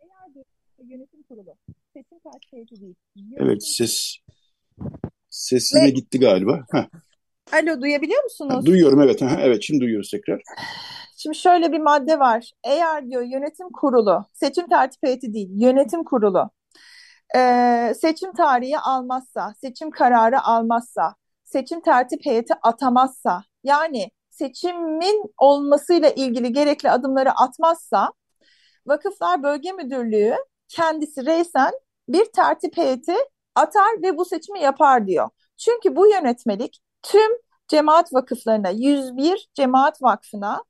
Eğer yönetim kurulu seçim tercihi değil. Yönetim... Evet, ses sesine evet. Gitti galiba. Heh. Alo, duyabiliyor musunuz? Ha, duyuyorum evet. Ha, evet, şimdi duyuyoruz tekrar. Şimdi şöyle bir madde var. Eğer diyor yönetim kurulu seçim tertip heyeti değil yönetim kurulu ee, seçim tarihi almazsa, seçim kararı almazsa, seçim tertip heyeti atamazsa, yani seçimin olmasıyla ilgili gerekli adımları atmazsa Vakıflar Bölge Müdürlüğü kendisi reisen bir tertip heyeti atar ve bu seçimi yapar diyor. Çünkü bu yönetmelik tüm cemaat vakıflarına, yüz bir cemaat vakfına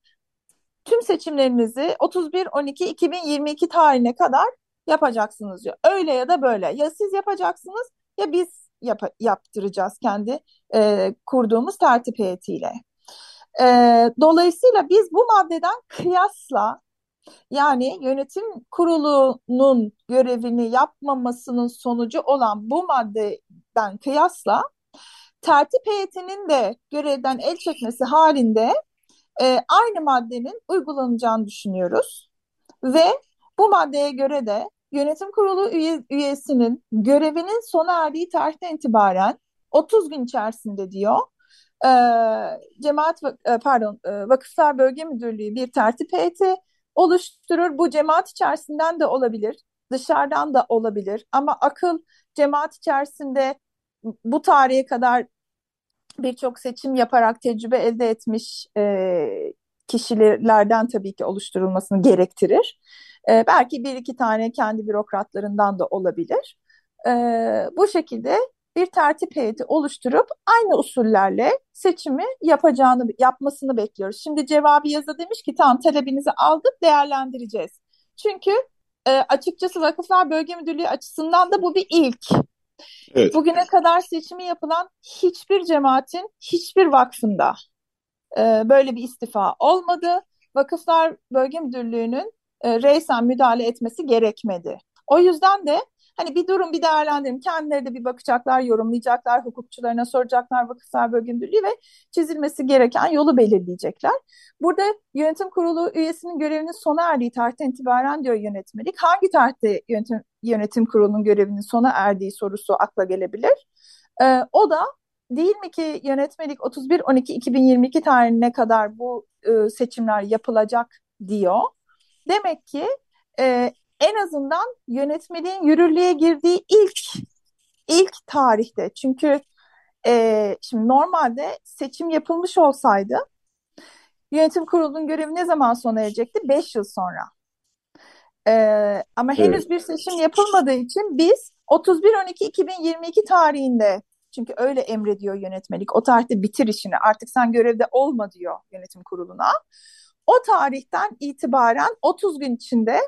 tüm seçimlerinizi otuz bir on iki iki bin yirmi iki tarihine kadar yapacaksınız diyor. Öyle ya da böyle, ya siz yapacaksınız ya biz yap- yaptıracağız kendi e, kurduğumuz tertip heyetiyle. E, dolayısıyla biz bu maddeden kıyasla, yani yönetim kurulunun görevini yapmamasının sonucu olan bu maddeden kıyasla tertip heyetinin de görevden el çekmesi halinde e, aynı maddenin uygulanacağını düşünüyoruz. Ve bu maddeye göre de yönetim kurulu üye, üyesinin görevinin sona erdiği tarihten itibaren otuz gün içerisinde diyor e, cemaat pardon Vakıflar Bölge Müdürlüğü bir tertip heyeti oluşturur. Bu cemaat içerisinden de olabilir, dışarıdan da olabilir. Ama akıl cemaat içerisinde bu tarihe kadar birçok seçim yaparak tecrübe elde etmiş e, kişilerden tabii ki oluşturulmasını gerektirir. E, belki bir iki tane kendi bürokratlarından da olabilir. E, bu şekilde bir tertip heyeti oluşturup aynı usullerle seçimi yapacağını yapmasını bekliyoruz. Şimdi Cevabi Yazı demiş ki tamam, talebinizi aldık, değerlendireceğiz. Çünkü e, açıkçası Vakıflar Bölge Müdürlüğü açısından da bu bir ilk. Evet. Bugüne kadar seçimi yapılan hiçbir cemaatin, hiçbir vakfında e, böyle bir istifa olmadı. Vakıflar Bölge Müdürlüğü'nün e, reisen müdahale etmesi gerekmedi. O yüzden de hani bir durum, bir değerlendirelim. Kendileri de bir bakacaklar, yorumlayacaklar, hukukçularına soracaklar, Vakıflar Bölge Müdürlüğü ve çizilmesi gereken yolu belirleyecekler. Burada yönetim kurulu üyesinin görevinin sona erdiği tarihten itibaren diyor yönetmelik. Hangi tarihte yönetim, yönetim kurulunun görevinin sona erdiği sorusu akla gelebilir. Ee, o da değil mi ki yönetmelik otuz bir on iki iki bin yirmi iki tarihine kadar bu e, seçimler yapılacak diyor. Demek ki e, en azından yönetmeliğin yürürlüğe girdiği ilk ilk tarihte. Çünkü e, şimdi normalde seçim yapılmış olsaydı yönetim kurulunun görevi ne zaman sona erecekti? Beş yıl sonra. E, ama henüz evet. bir seçim yapılmadığı için biz otuz bir on iki iki bin yirmi iki tarihinde, çünkü öyle emrediyor yönetmelik, o tarihte bitir işini, artık sen görevde olma diyor yönetim kuruluna. O tarihten itibaren otuz gün içinde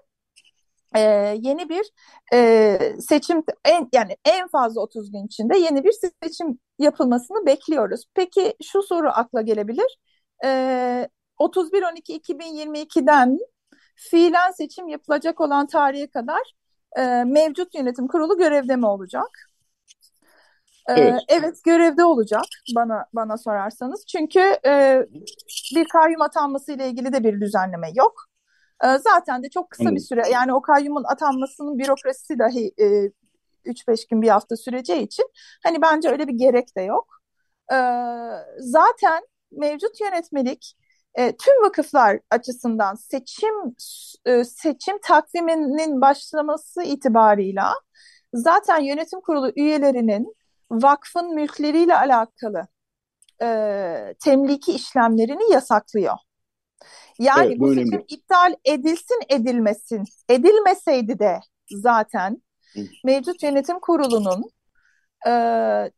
Ee, yeni bir e, seçim en, yani en fazla otuz gün içinde yeni bir seçim yapılmasını bekliyoruz. Peki şu soru akla gelebilir. Ee, otuz bir on iki iki bin yirmi ikiden fiilen seçim yapılacak olan tarihe kadar e, mevcut yönetim kurulu görevde mi olacak? Ee, evet. evet görevde olacak bana bana sorarsanız. Çünkü e, bir kayyum atanması ile ilgili de bir düzenleme yok. Zaten de çok kısa bir süre, yani o kayyumun atanmasının bürokrasisi dahi e, üç beş gün, bir hafta süreceği için hani bence öyle bir gerek de yok. E, zaten mevcut yönetmelik e, tüm vakıflar açısından seçim e, seçim takviminin başlaması itibarıyla zaten yönetim kurulu üyelerinin vakfın mülkleriyle alakalı e, temliki işlemlerini yasaklıyor. Yani evet, bu, bu seçim iptal edilsin edilmesin, edilmeseydi de zaten mevcut yönetim kurulunun e,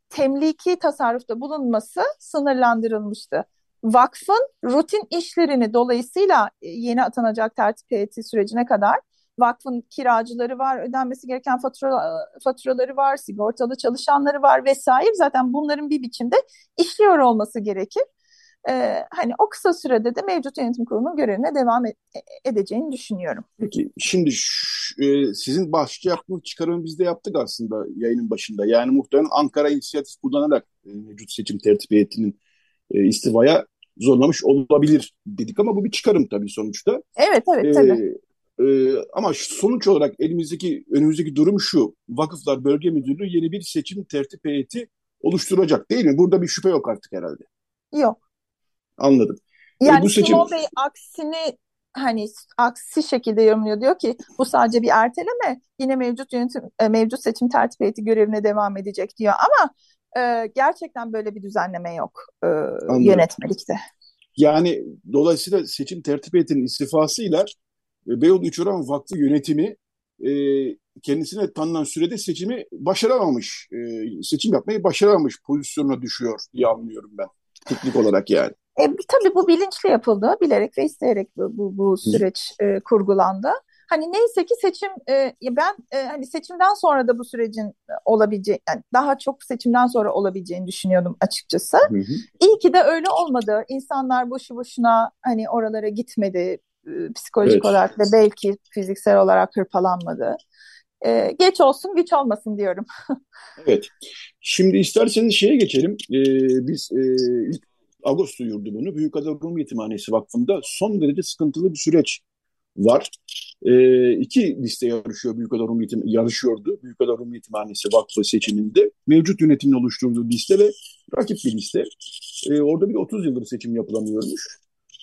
temliki tasarrufta bulunması sınırlandırılmıştı. Vakfın rutin işlerini dolayısıyla yeni atanacak tertip heyeti sürecine kadar vakfın kiracıları var, ödenmesi gereken fatura, faturaları var, sigortalı çalışanları var vesaire. Zaten bunların bir biçimde işliyor olması gerekir. Ee, hani o kısa sürede de mevcut yönetim kurulunun görevine devam et, edeceğini düşünüyorum. Peki şimdi şu, e, sizin başlıca yaptığınız çıkarımı biz de yaptık aslında yayının başında. Yani muhtemelen Ankara inisiyatif kullanarak e, mevcut seçim tertip heyetinin e, istifaya zorlamış olabilir dedik ama bu bir çıkarım tabii sonuçta. Evet evet tabii. E, Ee, ama sonuç olarak elimizdeki önümüzdeki durum şu: Vakıflar Bölge Müdürlüğü yeni bir seçim tertip heyeti oluşturacak değil mi? Burada bir şüphe yok artık herhalde. Yok. Anladım. Yani ee, bu seçim... Simo Bey aksini hani aksi şekilde yorumluyor, diyor ki bu sadece bir erteleme, yine mevcut yönetim mevcut seçim tertip heyeti görevine devam edecek diyor ama e, gerçekten böyle bir düzenleme yok e, yönetmelikte. Yani dolayısıyla seçim tertip heyetinin istifasıyla Beyoğlu Üçören Vakfı yönetimi e, kendisine tanınan sürede seçimi başaramamış, e, seçim yapmayı başaramamış pozisyonuna düşüyor diye anlıyorum ben teknik olarak yani. E, tabii bu bilinçli yapıldı, bilerek ve isteyerek bu, bu, bu süreç e, kurgulandı. Hani neyse ki seçim, e, ben e, hani seçimden sonra da bu sürecin olabileceği, yani daha çok seçimden sonra olabileceğini düşünüyordum açıkçası. Hı hı. İyi ki de öyle olmadı. İnsanlar boşu boşuna hani oralara gitmedi. Psikolojik evet. olarak da belki fiziksel olarak hırpalanmadı. Ee, geç olsun güç olmasın diyorum. Evet. Şimdi isterseniz şeye geçelim. Ee, biz e, ilk Ağustos duyurdu bunu. Büyükada Rum Yetimhanesi Vakfı'nda son derece sıkıntılı bir süreç var. Ee, iki liste yarışıyor Büyükada Rum Yetim yarışıyordu. Büyükada Rum Yetimhanesi Vakfı seçiminde mevcut yönetimin oluşturduğu liste ve rakip bir liste. Ee, orada bir otuz yıldır seçim yapılamıyormuş.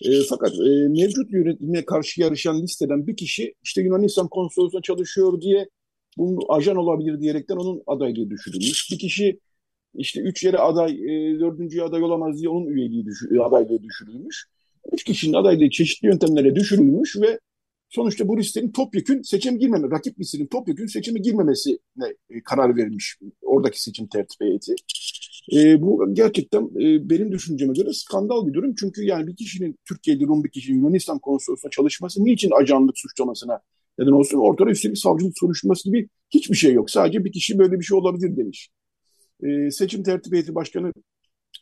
E, fakat e, mevcut yönetime karşı yarışan listeden bir kişi işte Yunanistan konsolosluğuna çalışıyor diye bunun ajan olabilir diyerekten onun adaylığı düşürülmüş. Bir kişi işte üç yere aday, e, dördüncüye aday olamaz diye onun üyeliği düş- adaylığı düşürülmüş. Üç kişinin adaylığı çeşitli yöntemlere düşürülmüş ve sonuçta bu listenin topyekün seçim girmemesi, rakip listenin topyekün seçime girmemesine e, karar verilmiş oradaki seçim tertip heyeti. E, bu gerçekten e, benim düşünceme göre skandal bir durum. Çünkü yani bir kişinin, Türkiye'de Rum bir kişinin Yunanistan konsolosluğuna çalışması niçin ajanlık suçlamasına neden olsun? Ortada üstelik savcılık soruşturması gibi hiçbir şey yok. Sadece bir kişi böyle bir şey olabilir demiş. E, seçim tertip heyeti başkanı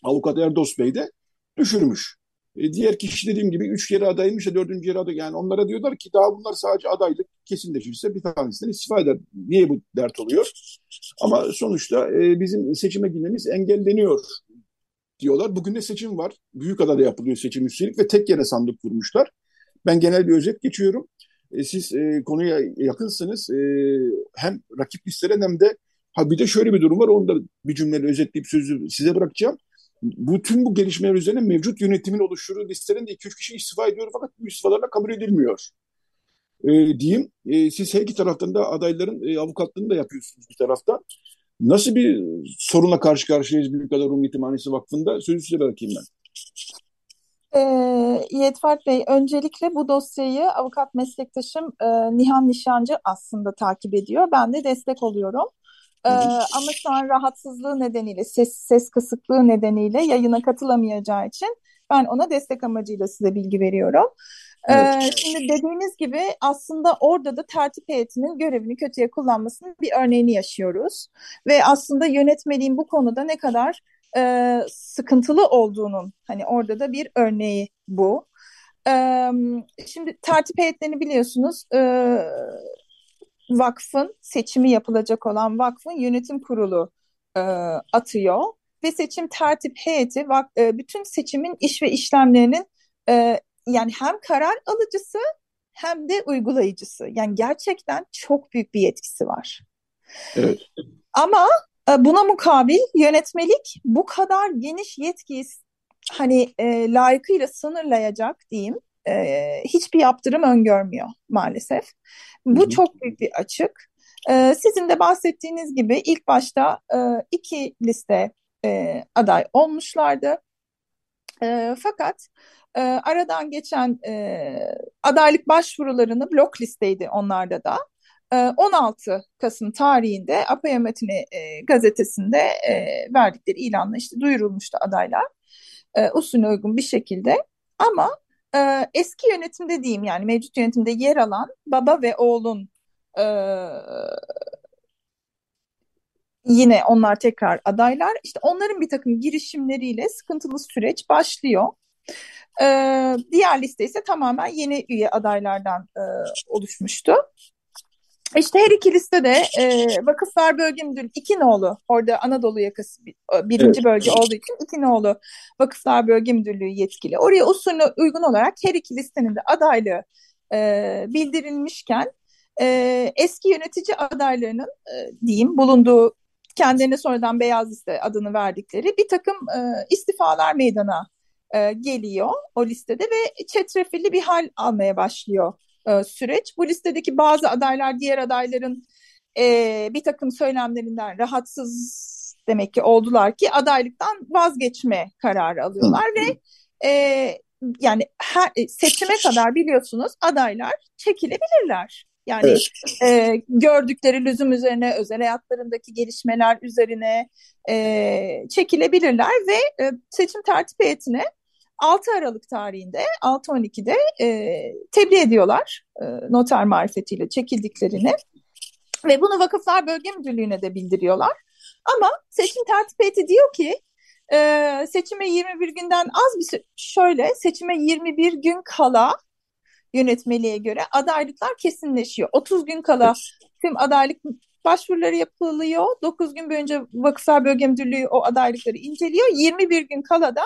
Avukat Erdos Bey de düşürmüş. E, diğer kişi dediğim gibi üç yere adaymış da dördüncü yere aday. Yani onlara diyorlar ki daha bunlar sadece adaylık, kesinleşirse bir tanesinden istifa eder. Niye bu dert oluyor? Ama sonuçta e, bizim seçime girmemiz engelleniyor diyorlar. Bugün de seçim var. Büyükada'da yapılıyor seçim üstelik ve tek yere sandık kurmuşlar. Ben genel bir özet geçiyorum. E, siz e, konuya yakınsınız. E, hem rakip listelerin hem de ha bir de şöyle bir durum var. Onu da bir cümleyle özetleyip sözü size bırakacağım. Bütün bu gelişmeler üzerine mevcut yönetimin oluşturduğu listelerin de iki üç kişi istifa ediyor fakat bu istifalarla kabul edilmiyor. Ee, diyeyim, e, siz her iki taraftan da adayların e, avukatlığını da yapıyorsunuz bir tarafta. Nasıl bir sorunla karşı karşıyayız Büyükada Rum Yetimhanesi Vakfı'nda? Sözü size bırakayım ben. E, Yetvart Bey, öncelikle bu dosyayı avukat meslektaşım e, Nihan Nişancı aslında takip ediyor. Ben de destek oluyorum. Ee, ama şu an rahatsızlığı nedeniyle, ses ses kısıklığı nedeniyle yayına katılamayacağı için ben ona destek amacıyla size bilgi veriyorum. Ee, evet. Şimdi dediğiniz gibi aslında orada da tertip heyetinin görevini kötüye kullanmasının bir örneğini yaşıyoruz. Ve aslında yönetmeliğin bu konuda ne kadar e, sıkıntılı olduğunun hani orada da bir örneği bu. E, şimdi tertip heyetlerini biliyorsunuz... E, Vakfın seçimi yapılacak olan vakfın yönetim kurulu e, atıyor ve seçim tertip heyeti vak, e, bütün seçimin iş ve işlemlerinin e, yani hem karar alıcısı hem de uygulayıcısı. Yani gerçekten çok büyük bir yetkisi var. Evet. Ama e, buna mukabil yönetmelik bu kadar geniş yetkiyi hani e, layıkıyla sınırlayacak diyeyim. Ee, hiçbir yaptırım öngörmüyor maalesef. Bu Hı-hı. çok büyük bir açık. Ee, sizin de bahsettiğiniz gibi ilk başta e, iki liste e, aday olmuşlardı. E, fakat e, aradan geçen e, adaylık başvurularını blok listeydi onlarda da. on altı Kasım tarihinde Apaya Metini e, gazetesinde e, verdikleri ilanla işte duyurulmuştu adaylar. E, usulüne uygun bir şekilde. Ama e, eski yönetimde diyeyim, yani mevcut yönetimde yer alan baba ve oğlun e, yine onlar tekrar adaylar. İşte onların bir takım girişimleriyle sıkıntılı süreç başlıyor. E, diğer liste ise tamamen yeni üye adaylardan e, oluşmuştu. İşte her iki listede e, Vakıflar Bölge Müdürlüğü İkinoğlu, orada Anadolu yakası birinci evet. bölge olduğu için İkinoğlu Vakıflar Bölge Müdürlüğü yetkili. Oraya usulüne uygun olarak her iki listenin de adaylığı e, bildirilmişken e, eski yönetici adaylarının e, diyeyim bulunduğu, kendilerine sonradan beyaz liste adını verdikleri bir takım e, istifalar meydana e, geliyor o listede ve çetrefilli bir hal almaya başlıyor süreç. Bu listedeki bazı adaylar diğer adayların e, bir takım söylemlerinden rahatsız demek ki oldular ki adaylıktan vazgeçme kararı alıyorlar ve e, yani her, seçime kadar biliyorsunuz adaylar çekilebilirler. Yani evet. e, gördükleri lüzum üzerine, özel hayatlarındaki gelişmeler üzerine e, çekilebilirler ve e, seçim tertip heyetine altı Aralık tarihinde altı on ikide e, tebliğ ediyorlar e, noter marifetiyle çekildiklerini ve bunu Vakıflar Bölge Müdürlüğü'ne de bildiriyorlar. Ama seçim tertip heyeti diyor ki e, seçime yirmi bir günden az bir sü- şöyle seçime yirmi bir gün kala yönetmeliğe göre adaylıklar kesinleşiyor. otuz gün kala tüm adaylık başvuruları yapılıyor. dokuz gün boyunca Vakıflar Bölge Müdürlüğü o adaylıkları inceliyor. yirmi bir gün kala da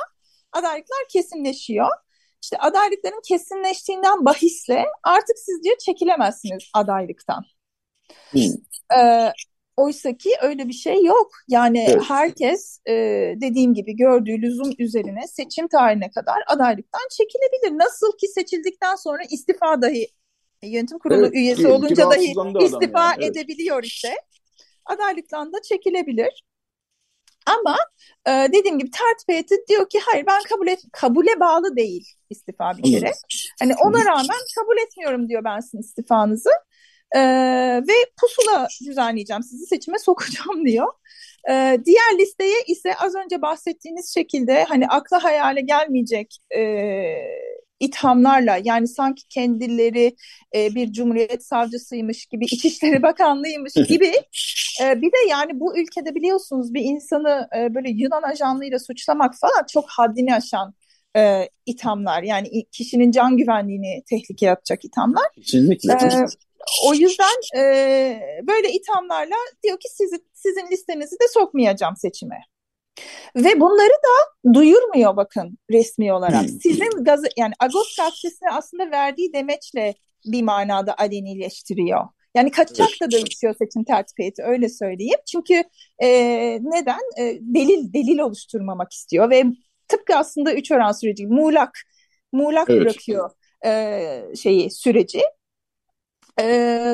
adaylıklar kesinleşiyor. İşte adaylıkların kesinleştiğinden bahisle artık siz diyor çekilemezsiniz adaylıktan. Hmm. E, oysa ki öyle bir şey yok. Yani evet. herkes e, dediğim gibi gördüğü lüzum üzerine seçim tarihine kadar adaylıktan çekilebilir. Nasıl ki seçildikten sonra istifa dahi yönetim kurulu evet, üyesi ki, olunca dahi istifa yani. edebiliyor evet. işte. Adaylıktan da çekilebilir. Ama e, dediğim gibi tertip heyeti diyor ki hayır, ben kabul et, kabule bağlı değil istifa bir kere. Hani ona rağmen kabul etmiyorum diyor ben sizin istifanızı e, ve pusula düzenleyeceğim, sizi seçime sokacağım diyor. E, diğer listeye ise az önce bahsettiğiniz şekilde hani akla hayale gelmeyecek e, ithamlarla, yani sanki kendileri e, bir cumhuriyet savcısıymış gibi, İçişleri Bakanlıymış gibi e, bir de yani bu ülkede biliyorsunuz bir insanı e, böyle Yunan ajanlığıyla suçlamak falan çok haddini aşan e, ithamlar, yani kişinin can güvenliğini tehlikeye atacak ithamlar. Kesinlikle. E, o yüzden e, böyle ithamlarla diyor ki sizi, sizin listenizi de sokmayacağım seçime. Ve bunları da duyurmuyor bakın resmi olarak. Sizin gazı, yani Agos gazetesine aslında verdiği demeçle bir manada alenileştiriyor. Yani kaçak da dövüşüyor seçim tertip heyeti, öyle söyleyeyim. Çünkü e, neden? E, delil delil oluşturmamak istiyor ve tıpkı aslında üç oran süreci muğlak muğlak evet. bırakıyor e, şeyi süreci. E,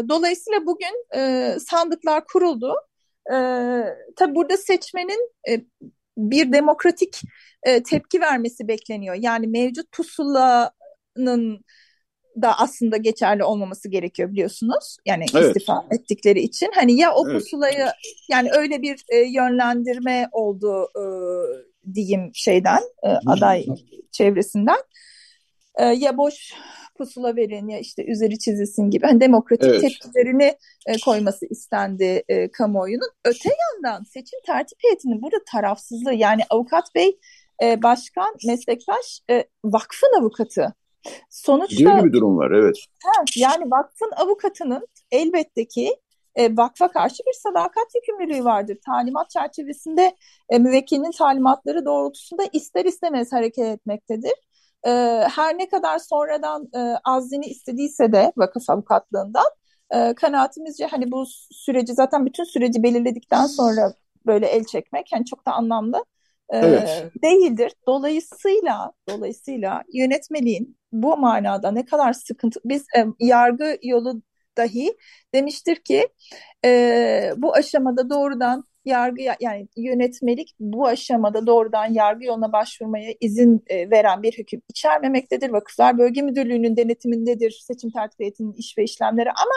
dolayısıyla bugün e, sandıklar kuruldu. Ee, tabii burada seçmenin e, bir demokratik e, tepki vermesi bekleniyor. Yani mevcut pusulanın da aslında geçerli olmaması gerekiyor biliyorsunuz. Yani evet. istifa ettikleri için. Hani ya o pusulayı evet. yani öyle bir e, yönlendirme oldu e, diyeyim şeyden e, aday çevresinden. E, ya boş pusula verin ya işte üzeri çizilsin gibi yani demokratik evet. tepkilerini e, koyması istendi e, kamuoyunun. Öte yandan seçim tertip heyetinin burada tarafsızlığı, yani avukat bey e, başkan meslektaş e, vakfın avukatı. Sonuçta diğer bir durum var evet. He, yani vakfın avukatının elbette ki e, vakfa karşı bir sadakat yükümlülüğü vardır. Talimat çerçevesinde e, müvekkilinin talimatları doğrultusunda ister istemez hareket etmektedir. Her ne kadar sonradan azlini istediyse de vakıf avukatlığından kanaatimizce hani bu süreci zaten bütün süreci belirledikten sonra böyle el çekmek yani çok da anlamlı evet. değildir. Dolayısıyla dolayısıyla yönetmeliğin bu manada ne kadar sıkıntı, biz yargı yolu dahi demiştir ki bu aşamada doğrudan yargı, yani yönetmelik bu aşamada doğrudan yargı yoluna başvurmaya izin veren bir hüküm içermemektedir. Vakıflar Bölge Müdürlüğü'nün denetimindedir seçim tertip heyetinin iş ve işlemleri, ama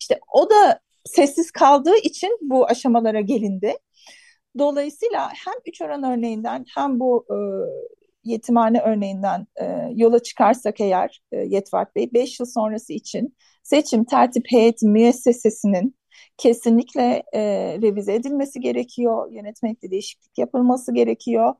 işte o da sessiz kaldığı için bu aşamalara gelindi. Dolayısıyla hem üç oran örneğinden hem bu e, yetimhane örneğinden e, yola çıkarsak eğer e, Yetvart Bey, beş yıl sonrası için seçim tertip heyeti müessesesinin kesinlikle e, revize edilmesi gerekiyor. Yönetmelikte değişiklik yapılması gerekiyor.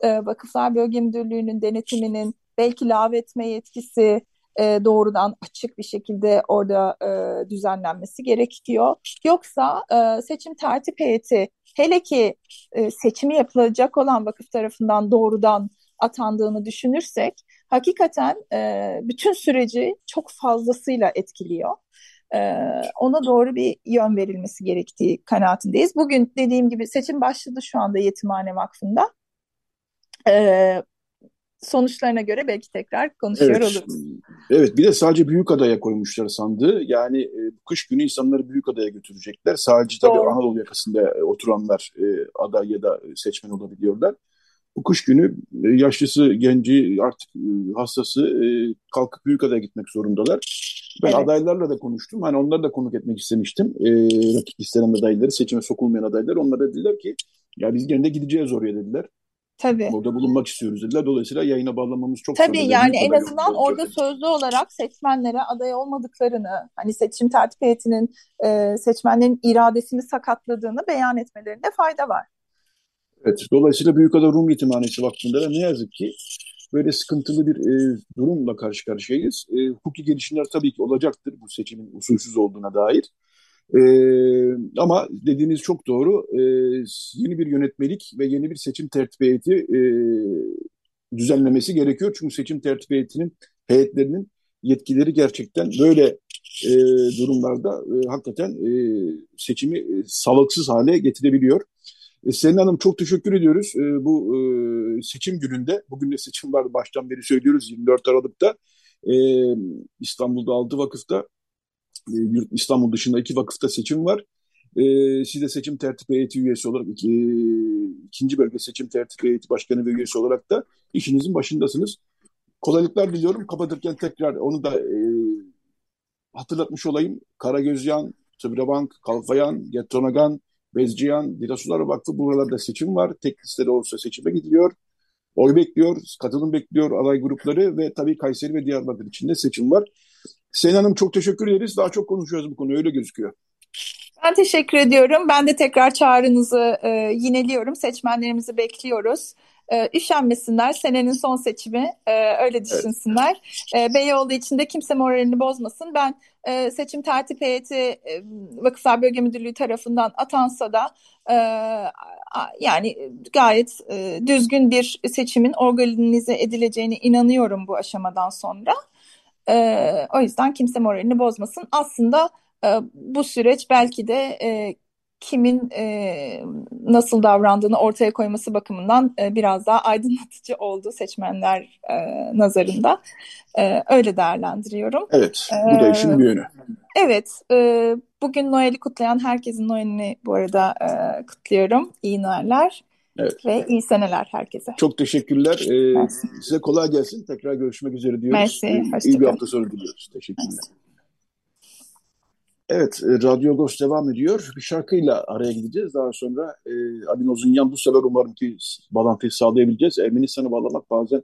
E, Vakıflar Bölge Müdürlüğü'nün denetiminin belki lağvetme yetkisi e, doğrudan açık bir şekilde orada e, düzenlenmesi gerekiyor. Yoksa e, seçim tertip heyeti, hele ki e, seçimi yapılacak olan vakıf tarafından doğrudan atandığını düşünürsek, hakikaten e, bütün süreci çok fazlasıyla etkiliyor. Ee, ona doğru bir yön verilmesi gerektiği kanaatindeyiz. Bugün dediğim gibi seçim başladı şu anda Yetimhane Vakfı'nda. Ee, sonuçlarına göre belki tekrar konuşuyor evet. oluruz. Evet, bir de sadece Büyükada'ya koymuşlar sandığı. Yani e, kış günü insanları Büyükada'ya götürecekler. Sadece tabii doğru. Anadolu yakasında oturanlar e, aday ya da seçmen olabiliyorlar. Bu kış günü e, yaşlısı, genci, artık e, hastası e, kalkıp Büyükada'ya gitmek zorundalar. Ben evet. adaylarla da konuştum. Hani onları da konuk etmek istemiştim. E, rakip istenen adayları, seçime sokulmayan adaylar. Onlar da dediler ki ya biz gene de gideceğiz oraya dediler. Tabii. Orada bulunmak istiyoruz dediler. Dolayısıyla yayına bağlamamız çok zor. Tabii yani en azından orada olacak. Sözlü olarak seçmenlere aday olmadıklarını, hani seçim tertip heyetinin e, seçmenlerin iradesini sakatladığını beyan etmelerinde fayda var. Evet. Dolayısıyla Büyükada Rum Yetimhanesi Vakfı'nda da ne yazık ki böyle sıkıntılı bir e, durumla karşı karşıyayız. E, hukuki gelişimler tabii ki olacaktır bu seçimin usulsüz olduğuna dair. E, ama dediğiniz çok doğru. E, yeni bir yönetmelik ve yeni bir seçim tertip heyeti e, düzenlemesi gerekiyor. Çünkü seçim tertip heyetinin, heyetlerinin yetkileri gerçekten böyle e, durumlarda e, hakikaten e, seçimi e, sağlıksız hale getirebiliyor. Selin Hanım, çok teşekkür ediyoruz. Bu seçim gününde, bugün de seçim var, baştan beri söylüyoruz, yirmi dört Aralık'ta İstanbul'da altı vakıfta, İstanbul dışında iki vakıfta seçim var. Siz de seçim tertip heyeti üyesi olarak, ikinci bölge seçim tertip heyeti başkanı ve üyesi olarak da işinizin başındasınız. Kolaylıklar diliyorum. Kapatırken tekrar onu da hatırlatmış olayım. Karagözyan, Tıbrevank, Kalfayan, Getronagan, Bezciyan, Dirasular Vakfı, buralarda seçim var. Tek listede olsa seçime gidiliyor. Oy bekliyor, katılım bekliyor aday grupları ve tabii Kayseri ve Diyarbakır içinde seçim var. Selin Hanım, çok teşekkür ederiz. Daha çok konuşuyoruz bu konuyu, öyle gözüküyor. Ben teşekkür ediyorum. Ben de tekrar çağrınızı e, yineliyorum. Seçmenlerimizi bekliyoruz. E, üşenmesinler. Senenin son seçimi. E, öyle düşünsünler. Evet. E, Beyoğlu içinde kimse moralini bozmasın. Ben e, seçim tertip heyeti e, Vakıflar Bölge Müdürlüğü tarafından atansa da e, yani gayet e, düzgün bir seçimin organize edileceğine inanıyorum bu aşamadan sonra. E, o yüzden kimse moralini bozmasın. Aslında bu süreç belki de e, kimin e, nasıl davrandığını ortaya koyması bakımından e, biraz daha aydınlatıcı oldu seçmenler e, nazarında. E, öyle değerlendiriyorum. Evet, bu da işin bir yönü. Evet, e, bugün Noel'i kutlayan herkesin Noel'ini bu arada e, kutluyorum. İyi Noel'ler evet. ve iyi seneler herkese. Çok teşekkürler. Ee, size kolay gelsin. Tekrar görüşmek üzere diyoruz. Mersi, hoşçakalın. İyi bir hafta sonu diliyoruz. Teşekkürler. Mersi. Evet, Radyo Ghost devam ediyor. Bir şarkıyla araya gideceğiz. Daha sonra e, Arinoz'un yan bu sefer umarım ki bağlantıyı sağlayabileceğiz. Ermenistan'a bağlamak bazen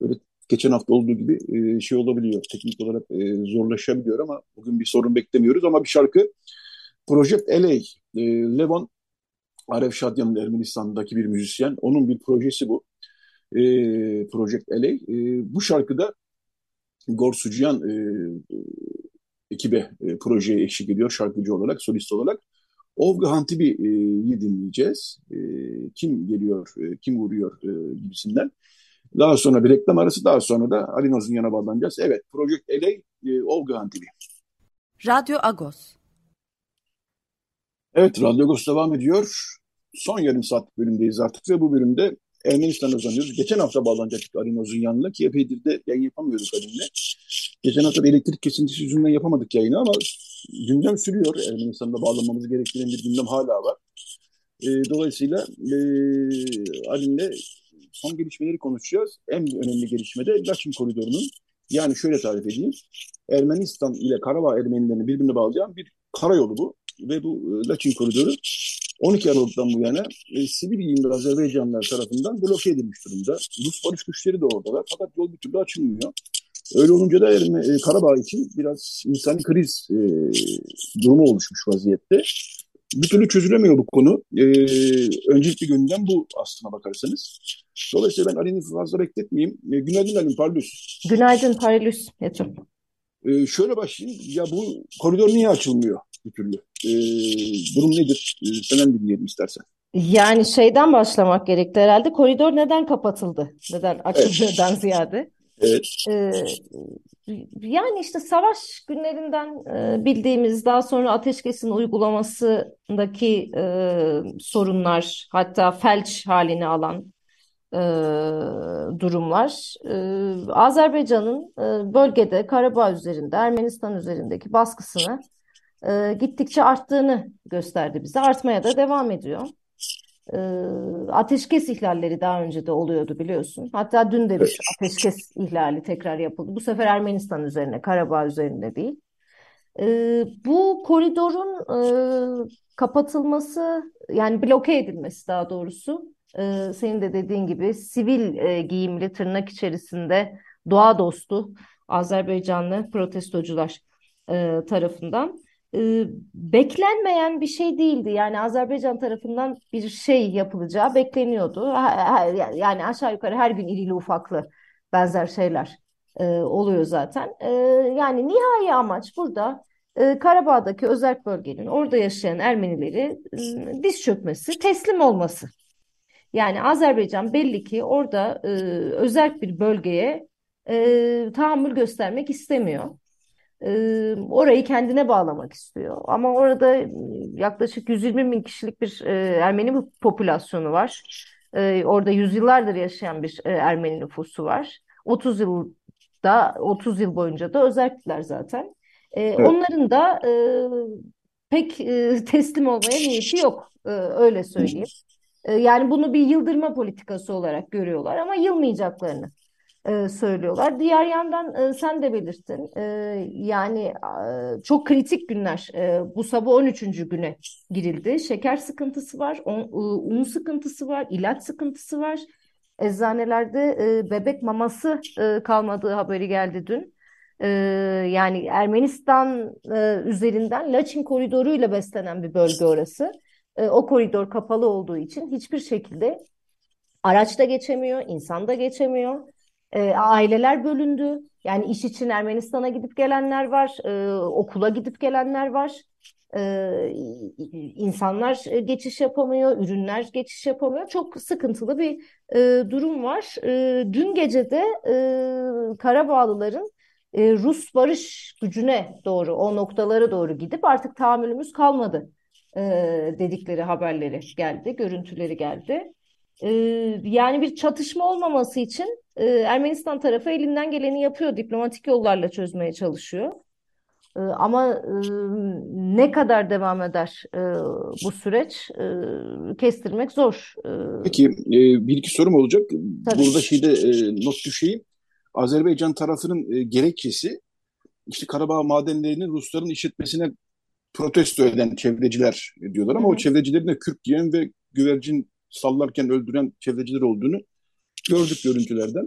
böyle geçen hafta olduğu gibi e, şey olabiliyor. Teknik olarak e, zorlaşabiliyor ama bugün bir sorun beklemiyoruz. Ama bir şarkı Project Aley. E, Levon Aref Şadyan'ın, Ermenistan'daki bir müzisyen. Onun bir projesi bu. E, Project Aley. E, bu şarkıda Gor Suciyan e, ekibe, e, projeye eşlik ediyor şarkıcı olarak, solist olarak. Olga Hantibi'yi dinleyeceğiz. E, kim geliyor, e, kim vuruyor e, gibisinden. Daha sonra bir reklam arası, daha sonra da Arinoz'un yana bağlanacağız. Evet, Project Aley, e, Olga Hantibi. Radyo Agos. Evet, Radyo Agos devam ediyor. Son yarım saatlik bölümdeyiz artık ve bu bölümde Ermenistan'a uzanıyoruz. Geçen hafta bağlanacaktık Arinoz'un yanına ki epeydir de yayın yapamıyorduk Arin'le. Geçen hafta bir elektrik kesintisi yüzünden yapamadık yayını ama gündem sürüyor. Ermenistan'da bağlanmamız gerektiren bir gündem hala var. E, dolayısıyla e, Alim'le son gelişmeleri konuşacağız. En önemli gelişme de Laçin Koridoru'nun, yani şöyle tarif edeyim, Ermenistan ile Karabağ Ermenilerini birbirine bağlayan bir karayolu bu. Ve bu Laçin Koridoru on iki Aralık'tan bu yana e, Sibiryalı Azerbaycanlar tarafından bloke edilmiş durumda. Rus barış güçleri de oradalar fakat yol bir türlü açılmıyor. Öyle olunca da Ermeni, e, Karabağ için biraz insani kriz e, durumu oluşmuş vaziyette. Bir türlü çözülemiyor bu konu. Ee, öncelikli gündem bu aslına bakarsanız. Dolayısıyla ben Ali'ni fazla bekletmeyeyim. Ee, günaydın Ali'm, Parlus. Günaydın Parlus. Ee, şöyle başlayayım. Ya bu koridor niye açılmıyor bir türlü? Ee, durum nedir? Ee, sen bir diyelim istersen. Yani şeyden başlamak gerekti herhalde. Koridor neden kapatıldı? Neden açıldığından evet. ziyade? Evet. Ee, yani işte savaş günlerinden e, bildiğimiz, daha sonra ateşkesin uygulamasındaki e, sorunlar, hatta felç halini alan e, durumlar, e, Azerbaycan'ın e, bölgede Karabağ üzerinde, Ermenistan üzerindeki baskısını e, gittikçe arttığını gösterdi bize. Artmaya da devam ediyor. E, ateşkes ihlalleri daha önce de oluyordu biliyorsun. Hatta dün de bir ateşkes ihlali tekrar yapıldı. Bu sefer Ermenistan üzerine, Karabağ üzerinde değil. E, bu koridorun e, kapatılması, yani bloke edilmesi daha doğrusu, e, senin de dediğin gibi sivil e, giyimli, tırnak içerisinde doğa dostu Azerbaycanlı protestocular e, tarafından. Beklenmeyen bir şey değildi. Yani Azerbaycan tarafından bir şey yapılacağı bekleniyordu. Yani aşağı yukarı her gün irili ufaklı benzer şeyler oluyor zaten. Yani nihai amaç burada Karabağ'daki özerk bölgenin, orada yaşayan Ermenileri diz çökmesi, teslim olması. Yani Azerbaycan belli ki orada özerk bir bölgeye tahammül göstermek istemiyor. Orayı kendine bağlamak istiyor. Ama orada yaklaşık yüz yirmi bin kişilik bir Ermeni popülasyonu var. Orada yüzyıllardır yaşayan bir Ermeni nüfusu var. otuz yılda otuz yıl boyunca da özerktiler zaten. Evet. Onların da pek teslim olmaya niyeti yok, öyle söyleyeyim. Yani bunu bir yıldırma politikası olarak görüyorlar ama yılmayacaklarını söylüyorlar. Diğer yandan sen de belirttin. Yani çok kritik günler. Bu sabah on üçüncü güne girildi. Şeker sıkıntısı var, un sıkıntısı var, ilaç sıkıntısı var. Eczanelerde bebek maması kalmadığı haberi geldi dün. Yani Ermenistan üzerinden Laçin koridoruyla beslenen bir bölge orası. O koridor kapalı olduğu için hiçbir şekilde araç da geçemiyor, insan da geçemiyor. E, aileler bölündü. Yani iş için Ermenistan'a gidip gelenler var, e, okula gidip gelenler var. E, insanlar geçiş yapamıyor, ürünler geçiş yapamıyor. Çok sıkıntılı bir e, durum var. E, dün gece de e, Karabağlıların e, Rus barış gücüne doğru, o noktalara doğru gidip artık tahammülümüz kalmadı e, dedikleri haberleri geldi, görüntüleri geldi. E, yani bir çatışma olmaması için Ermenistan tarafı elinden geleni yapıyor, diplomatik yollarla çözmeye çalışıyor. Ama ne kadar devam eder bu süreç, kestirmek zor. Peki bir iki sorum olacak. Tabii. Burada şeyde not düşeyim. Azerbaycan tarafının gerekçesi, işte Karabağ madenlerini Rusların işletmesine protesto eden çevreciler diyorlar ama hı hı. o çevrecilerin de Kürt diyen ve güvercin sallarken öldüren çevreciler olduğunu gördük görüntülerden.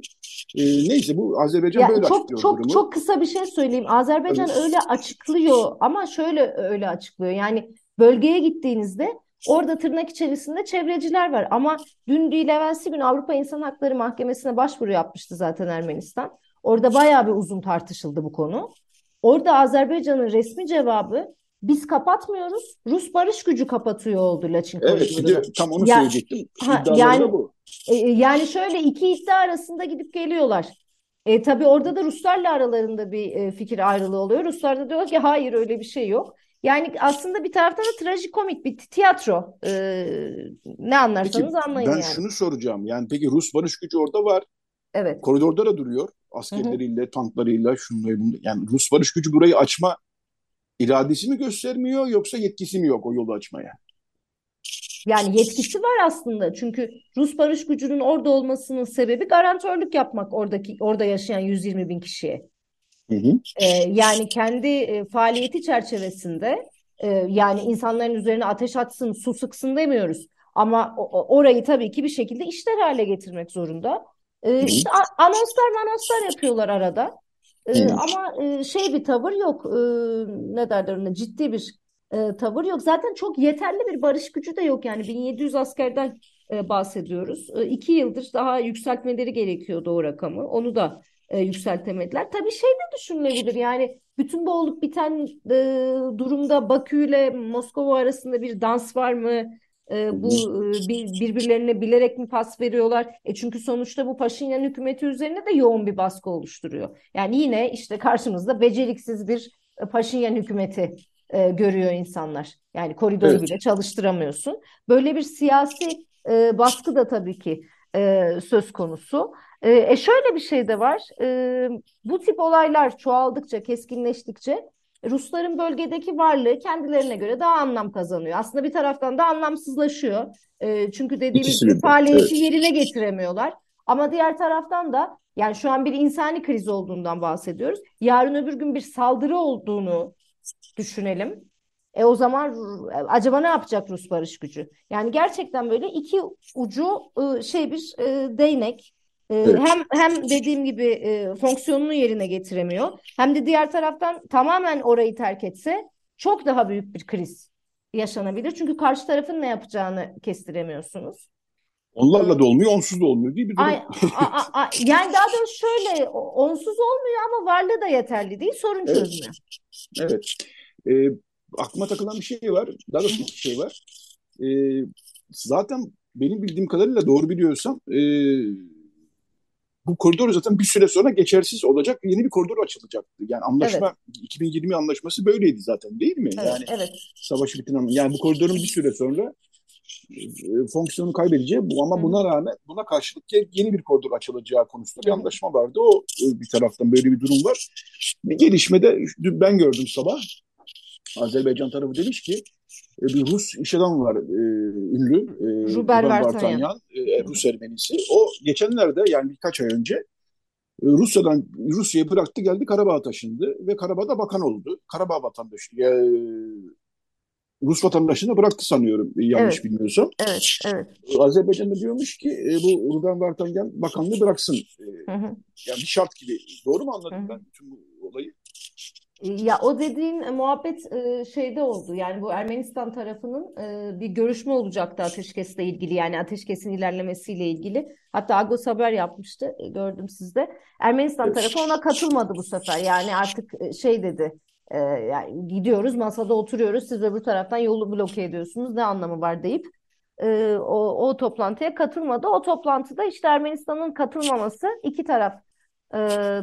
Ee, neyse bu Azerbaycan ya böyle çok, açıklıyor çok, durumu. Çok kısa bir şey söyleyeyim. Azerbaycan evet. öyle açıklıyor ama şöyle öyle açıklıyor. Yani bölgeye gittiğinizde orada tırnak içerisinde çevreciler var. Ama dün değil evvelsi gün Avrupa İnsan Hakları Mahkemesi'ne başvuru yapmıştı zaten Ermenistan. Orada bayağı bir uzun tartışıldı bu konu. Orada Azerbaycan'ın resmi cevabı biz kapatmıyoruz, Rus barış gücü kapatıyor oldu Laçin Koridorunu. Evet, tam onu ya, söyleyecektim. Ha, yani, bu. E, yani şöyle iki iddia arasında gidip geliyorlar. E, tabii orada da Ruslarla aralarında bir e, fikir ayrılığı oluyor. Ruslar da diyor ki hayır öyle bir şey yok. Yani aslında bir taraftan da trajikomik bir tiyatro. E, ne anlarsanız peki, anlayın ben yani. Ben şunu soracağım. Yani peki Rus barış gücü orada var. Evet. Koridorda da duruyor. Askerleriyle, hı hı. tanklarıyla, şunlarıyla. Yani Rus barış gücü burayı açma İradesi mi göstermiyor yoksa yetkisi mi yok o yolu açmaya? Yani yetkisi var aslında. Çünkü Rus barış gücünün orada olmasının sebebi garantörlük yapmak oradaki orada yaşayan yüz yirmi bin kişiye. Hı hı. Ee, yani kendi e, faaliyeti çerçevesinde e, yani insanların üzerine ateş atsın, su sıksın demiyoruz. Ama o, orayı tabii ki bir şekilde işler hale getirmek zorunda. E, işte a, anonslar anonslar yapıyorlar arada. E, hı hı. Ama e, şey bir tavır yok. E, ne derler ona? Ciddi bir E, tavır yok. Zaten çok yeterli bir barış gücü de yok. Yani bin yedi yüz askerden e, bahsediyoruz. E, iki yıldır daha yükseltmeleri gerekiyordu o rakamı. Onu da e, yükseltemediler. Tabii şey de düşünülebilir. Yani bütün bu olup biten e, durumda Bakü ile Moskova arasında bir dans var mı? E, bu e, bir, birbirlerine bilerek mi pas veriyorlar? E, çünkü sonuçta bu Paşinyan hükümeti üzerine de yoğun bir baskı oluşturuyor. Yani yine işte karşımızda beceriksiz bir Paşinyan hükümeti E, görüyor insanlar. Yani koridoru evet. bile çalıştıramıyorsun. Böyle bir siyasi e, baskı da tabii ki e, söz konusu. E, e şöyle bir şey de var. E, bu tip olaylar çoğaldıkça, keskinleştikçe Rusların bölgedeki varlığı kendilerine göre daha anlam kazanıyor. Aslında bir taraftan da anlamsızlaşıyor. E, çünkü dediğimiz gibi faaliyeti evet. yerine getiremiyorlar. Ama diğer taraftan da yani şu an bir insani kriz olduğundan bahsediyoruz. Yarın öbür gün bir saldırı olduğunu düşünelim. E o zaman acaba ne yapacak Rus barış gücü? Yani gerçekten böyle iki ucu şey bir değnek. Evet. Hem hem dediğim gibi fonksiyonunu yerine getiremiyor. Hem de diğer taraftan tamamen orayı terk etse çok daha büyük bir kriz yaşanabilir. Çünkü karşı tarafın ne yapacağını kestiremiyorsunuz. Onlarla da olmuyor, onsuz da olmuyor değil mi? Ay, a, a, a, yani daha doğrusu şöyle, onsuz olmuyor ama varlığı da yeterli değil, sorun evet. çözmüyor. Evet. E, aklıma takılan bir şey var, daha doğrusu bir şey var. E, zaten benim bildiğim kadarıyla doğru biliyorsam, e, bu koridor zaten bir süre sonra geçersiz olacak, yeni bir koridor açılacaktı. Yani anlaşma, evet. iki bin yirmi anlaşması böyleydi zaten değil mi? Evet, yani evet. Savaşı bitiren, yani bu koridorun bir süre sonra fonksiyonu kaybedeceği bu ama buna rağmen buna karşılık yeni bir koridor açılacağı konusunda bir anlaşma vardı. O bir taraftan böyle bir durum var. Bir gelişmede dün ben gördüm sabah. Azerbaycan tarafı demiş ki bir Rus iş adamı var ünlü. Ruben Vardanyan. Rus Ermenisi. O geçenlerde yani birkaç ay önce Rusya'dan Rusya'yı bıraktı geldi Karabağ'a taşındı ve Karabağ'da bakan oldu. Karabağ vatandaşı. Rus vatandaşını bıraktı sanıyorum yanlış evet. bilmiyorsam. Evet, evet. Azerbaycan'da diyormuş ki e, bu Ruben Vardanyan bakanlığı bıraksın. E, hı hı. Yani bir şart gibi. Doğru mu anladım hı hı. ben bütün bu olayı? Ya o dediğin e, muhabbet e, şeyde oldu. Yani bu Ermenistan tarafının e, bir görüşme olacaktı ateşkesle ilgili. Yani ateşkesin ilerlemesiyle ilgili. Hatta Agos haber yapmıştı. E, gördüm sizde. Ermenistan evet. tarafı ona katılmadı bu sefer. Yani artık e, şey dedi. Yani gidiyoruz masada oturuyoruz siz öbür taraftan yolu bloke ediyorsunuz ne anlamı var deyip e, o, o toplantıya katılmadı. O toplantıda işte Ermenistan'ın katılmaması iki taraf e,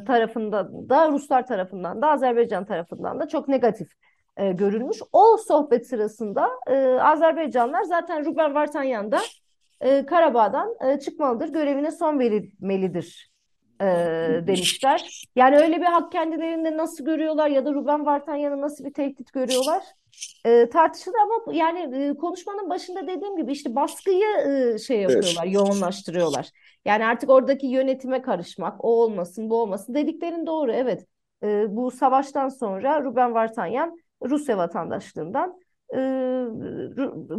tarafından da Ruslar tarafından da Azerbaycan tarafından da çok negatif e, görülmüş. O sohbet sırasında e, Azerbaycanlar zaten Ruben Vardanyan'da e, Karabağ'dan e, çıkmalıdır görevine son verilmelidir. E, demişler. Yani öyle bir hak kendilerinde nasıl görüyorlar ya da Ruben Vardanyan'ı nasıl bir tehdit görüyorlar e, tartışılır ama yani e, konuşmanın başında dediğim gibi işte baskıyı e, şey yapıyorlar, evet. yoğunlaştırıyorlar. Yani artık oradaki yönetime karışmak, o olmasın, bu olmasın dediklerin doğru. Evet. E, bu savaştan sonra Ruben Vardanyan Rusya vatandaşlığından e,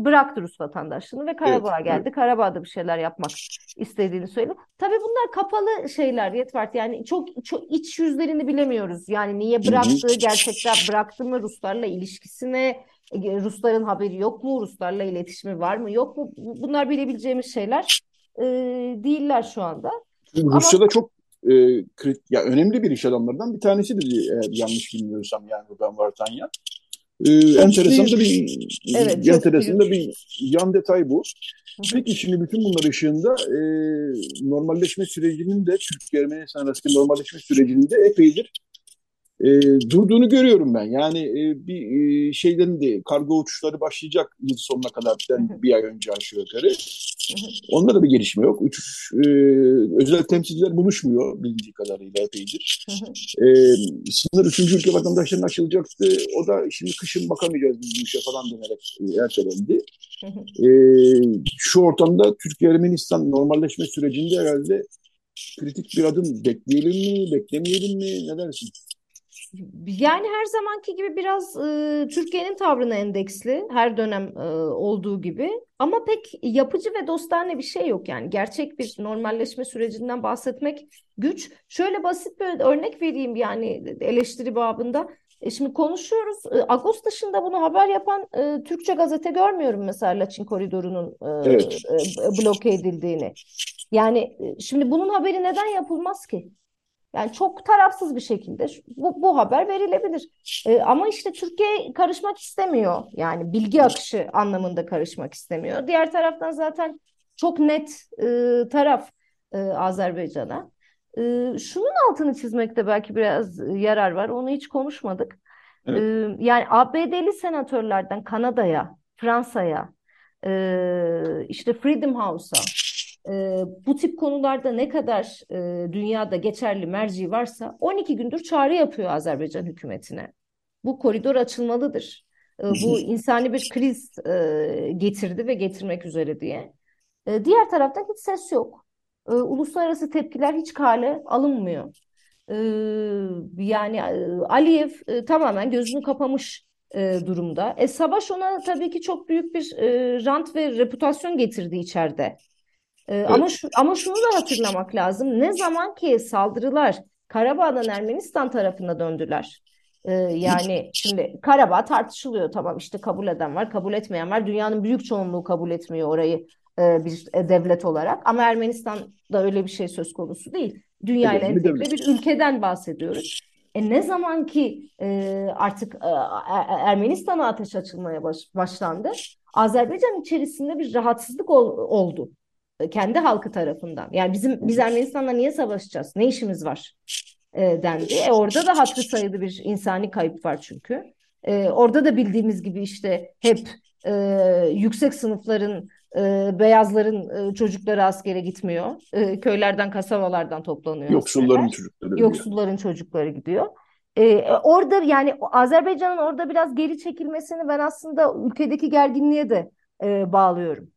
bıraktı Rus vatandaşlığını ve Karabağ'a evet, geldi. Evet. Karabağ'da bir şeyler yapmak istediğini söyledi. Tabii bunlar kapalı şeyler Yetvart. Yani çok, çok iç yüzlerini bilemiyoruz. Yani niye bıraktığı, gerçekten bıraktı mı, Ruslarla ilişkisine, Rusların haberi yok mu, Ruslarla iletişimi var mı yok mu? Bunlar bilebileceğimiz şeyler e, değiller şu anda. Rusya'da ama çok e, krit- ya önemli bir iş adamlarından bir tanesidir eğer yanlış bilmiyorsam yani Ruben Vardanyan. Ee, enteresan da bir, evet, enteresan da bir yan detay bu. Peki şimdi bütün bunlar ışığında e, normalleşme sürecinin de Türk-Ermenistan arasındaki normalleşme sürecinin de epeydir E, durduğunu görüyorum ben. Yani e, bir e, şeyden de kargo uçuşları başlayacak yıl sonuna kadar, bir, bir ay önce aşağı yukarı. Onda da bir gelişme yok. Uçuş, e, özel temsilciler buluşmuyor bildiği kadarıyla epeydir. E, sınır üçüncü ülke vatandaşlarına açılacaktı. O da şimdi kışın bakamayacağız biz bu işe falan denerek e, ertelendi. E, şu ortamda Türkiye-Ermenistan normalleşme sürecinde herhalde kritik bir adım bekleyelim mi, beklemeyelim mi, ne dersin? Yani her zamanki gibi biraz e, Türkiye'nin tavrına endeksli, her dönem e, olduğu gibi, ama pek yapıcı ve dostane bir şey yok. Yani gerçek bir normalleşme sürecinden bahsetmek güç. Şöyle basit bir örnek vereyim, yani eleştiri babında. E, şimdi konuşuyoruz, e, Ağustos dışında bunu haber yapan e, Türkçe gazete görmüyorum mesela, Laçin Koridoru'nun e, evet. e, bloke edildiğini. Yani e, şimdi bunun haberi neden yapılmaz ki? Yani çok tarafsız bir şekilde bu, bu haber verilebilir. Ee, ama işte Türkiye karışmak istemiyor. Yani bilgi akışı anlamında karışmak istemiyor. Diğer taraftan zaten çok net e, taraf e, Azerbaycan'a. E, şunun altını çizmekte belki biraz yarar var. Onu hiç konuşmadık. Evet. E, yani A B D'li senatörlerden Kanada'ya, Fransa'ya, e, işte Freedom House'a, Ee, bu tip konularda ne kadar e, dünyada geçerli merci varsa on iki gündür çağrı yapıyor Azerbaycan hükümetine. Bu koridor açılmalıdır. E, bu insani bir kriz e, getirdi ve getirmek üzere diye. E, diğer taraftan hiç ses yok. E, uluslararası tepkiler hiç kale alınmıyor. E, yani e, Aliyev e, tamamen gözünü kapamış e, durumda. E, savaş ona tabii ki çok büyük bir e, rant ve reputasyon getirdi içeride. Evet. Ama, şu, ama şunu da hatırlamak lazım. Ne zaman ki saldırılar Karabağ'dan Ermenistan tarafına döndüler. Ee, yani şimdi Karabağ tartışılıyor, tamam, işte kabul eden var, kabul etmeyen var. Dünyanın büyük çoğunluğu kabul etmiyor orayı e, bir devlet olarak. Ama Ermenistan'da öyle bir şey söz konusu değil. Dünyayla evet, entegre bir ülkeden bahsediyoruz. E, ne zaman ki e, artık e, Ermenistan'a ateş açılmaya baş, başlandı, Azerbaycan içerisinde bir rahatsızlık ol, oldu. Kendi halkı tarafından. Yani bizim biz Ermenistan'la niye savaşacağız? Ne işimiz var? E, dendi. E, orada da hatırı sayılı bir insani kayıp var çünkü. E, orada da bildiğimiz gibi işte hep e, yüksek sınıfların, e, beyazların e, çocukları askere gitmiyor. E, köylerden, kasabalardan toplanıyor. Yoksulların askerler. çocukları. Yoksulların gidiyor. çocukları gidiyor. E, orada yani Azerbaycan'ın orada biraz geri çekilmesini ben aslında ülkedeki gerginliğe de e, bağlıyorum.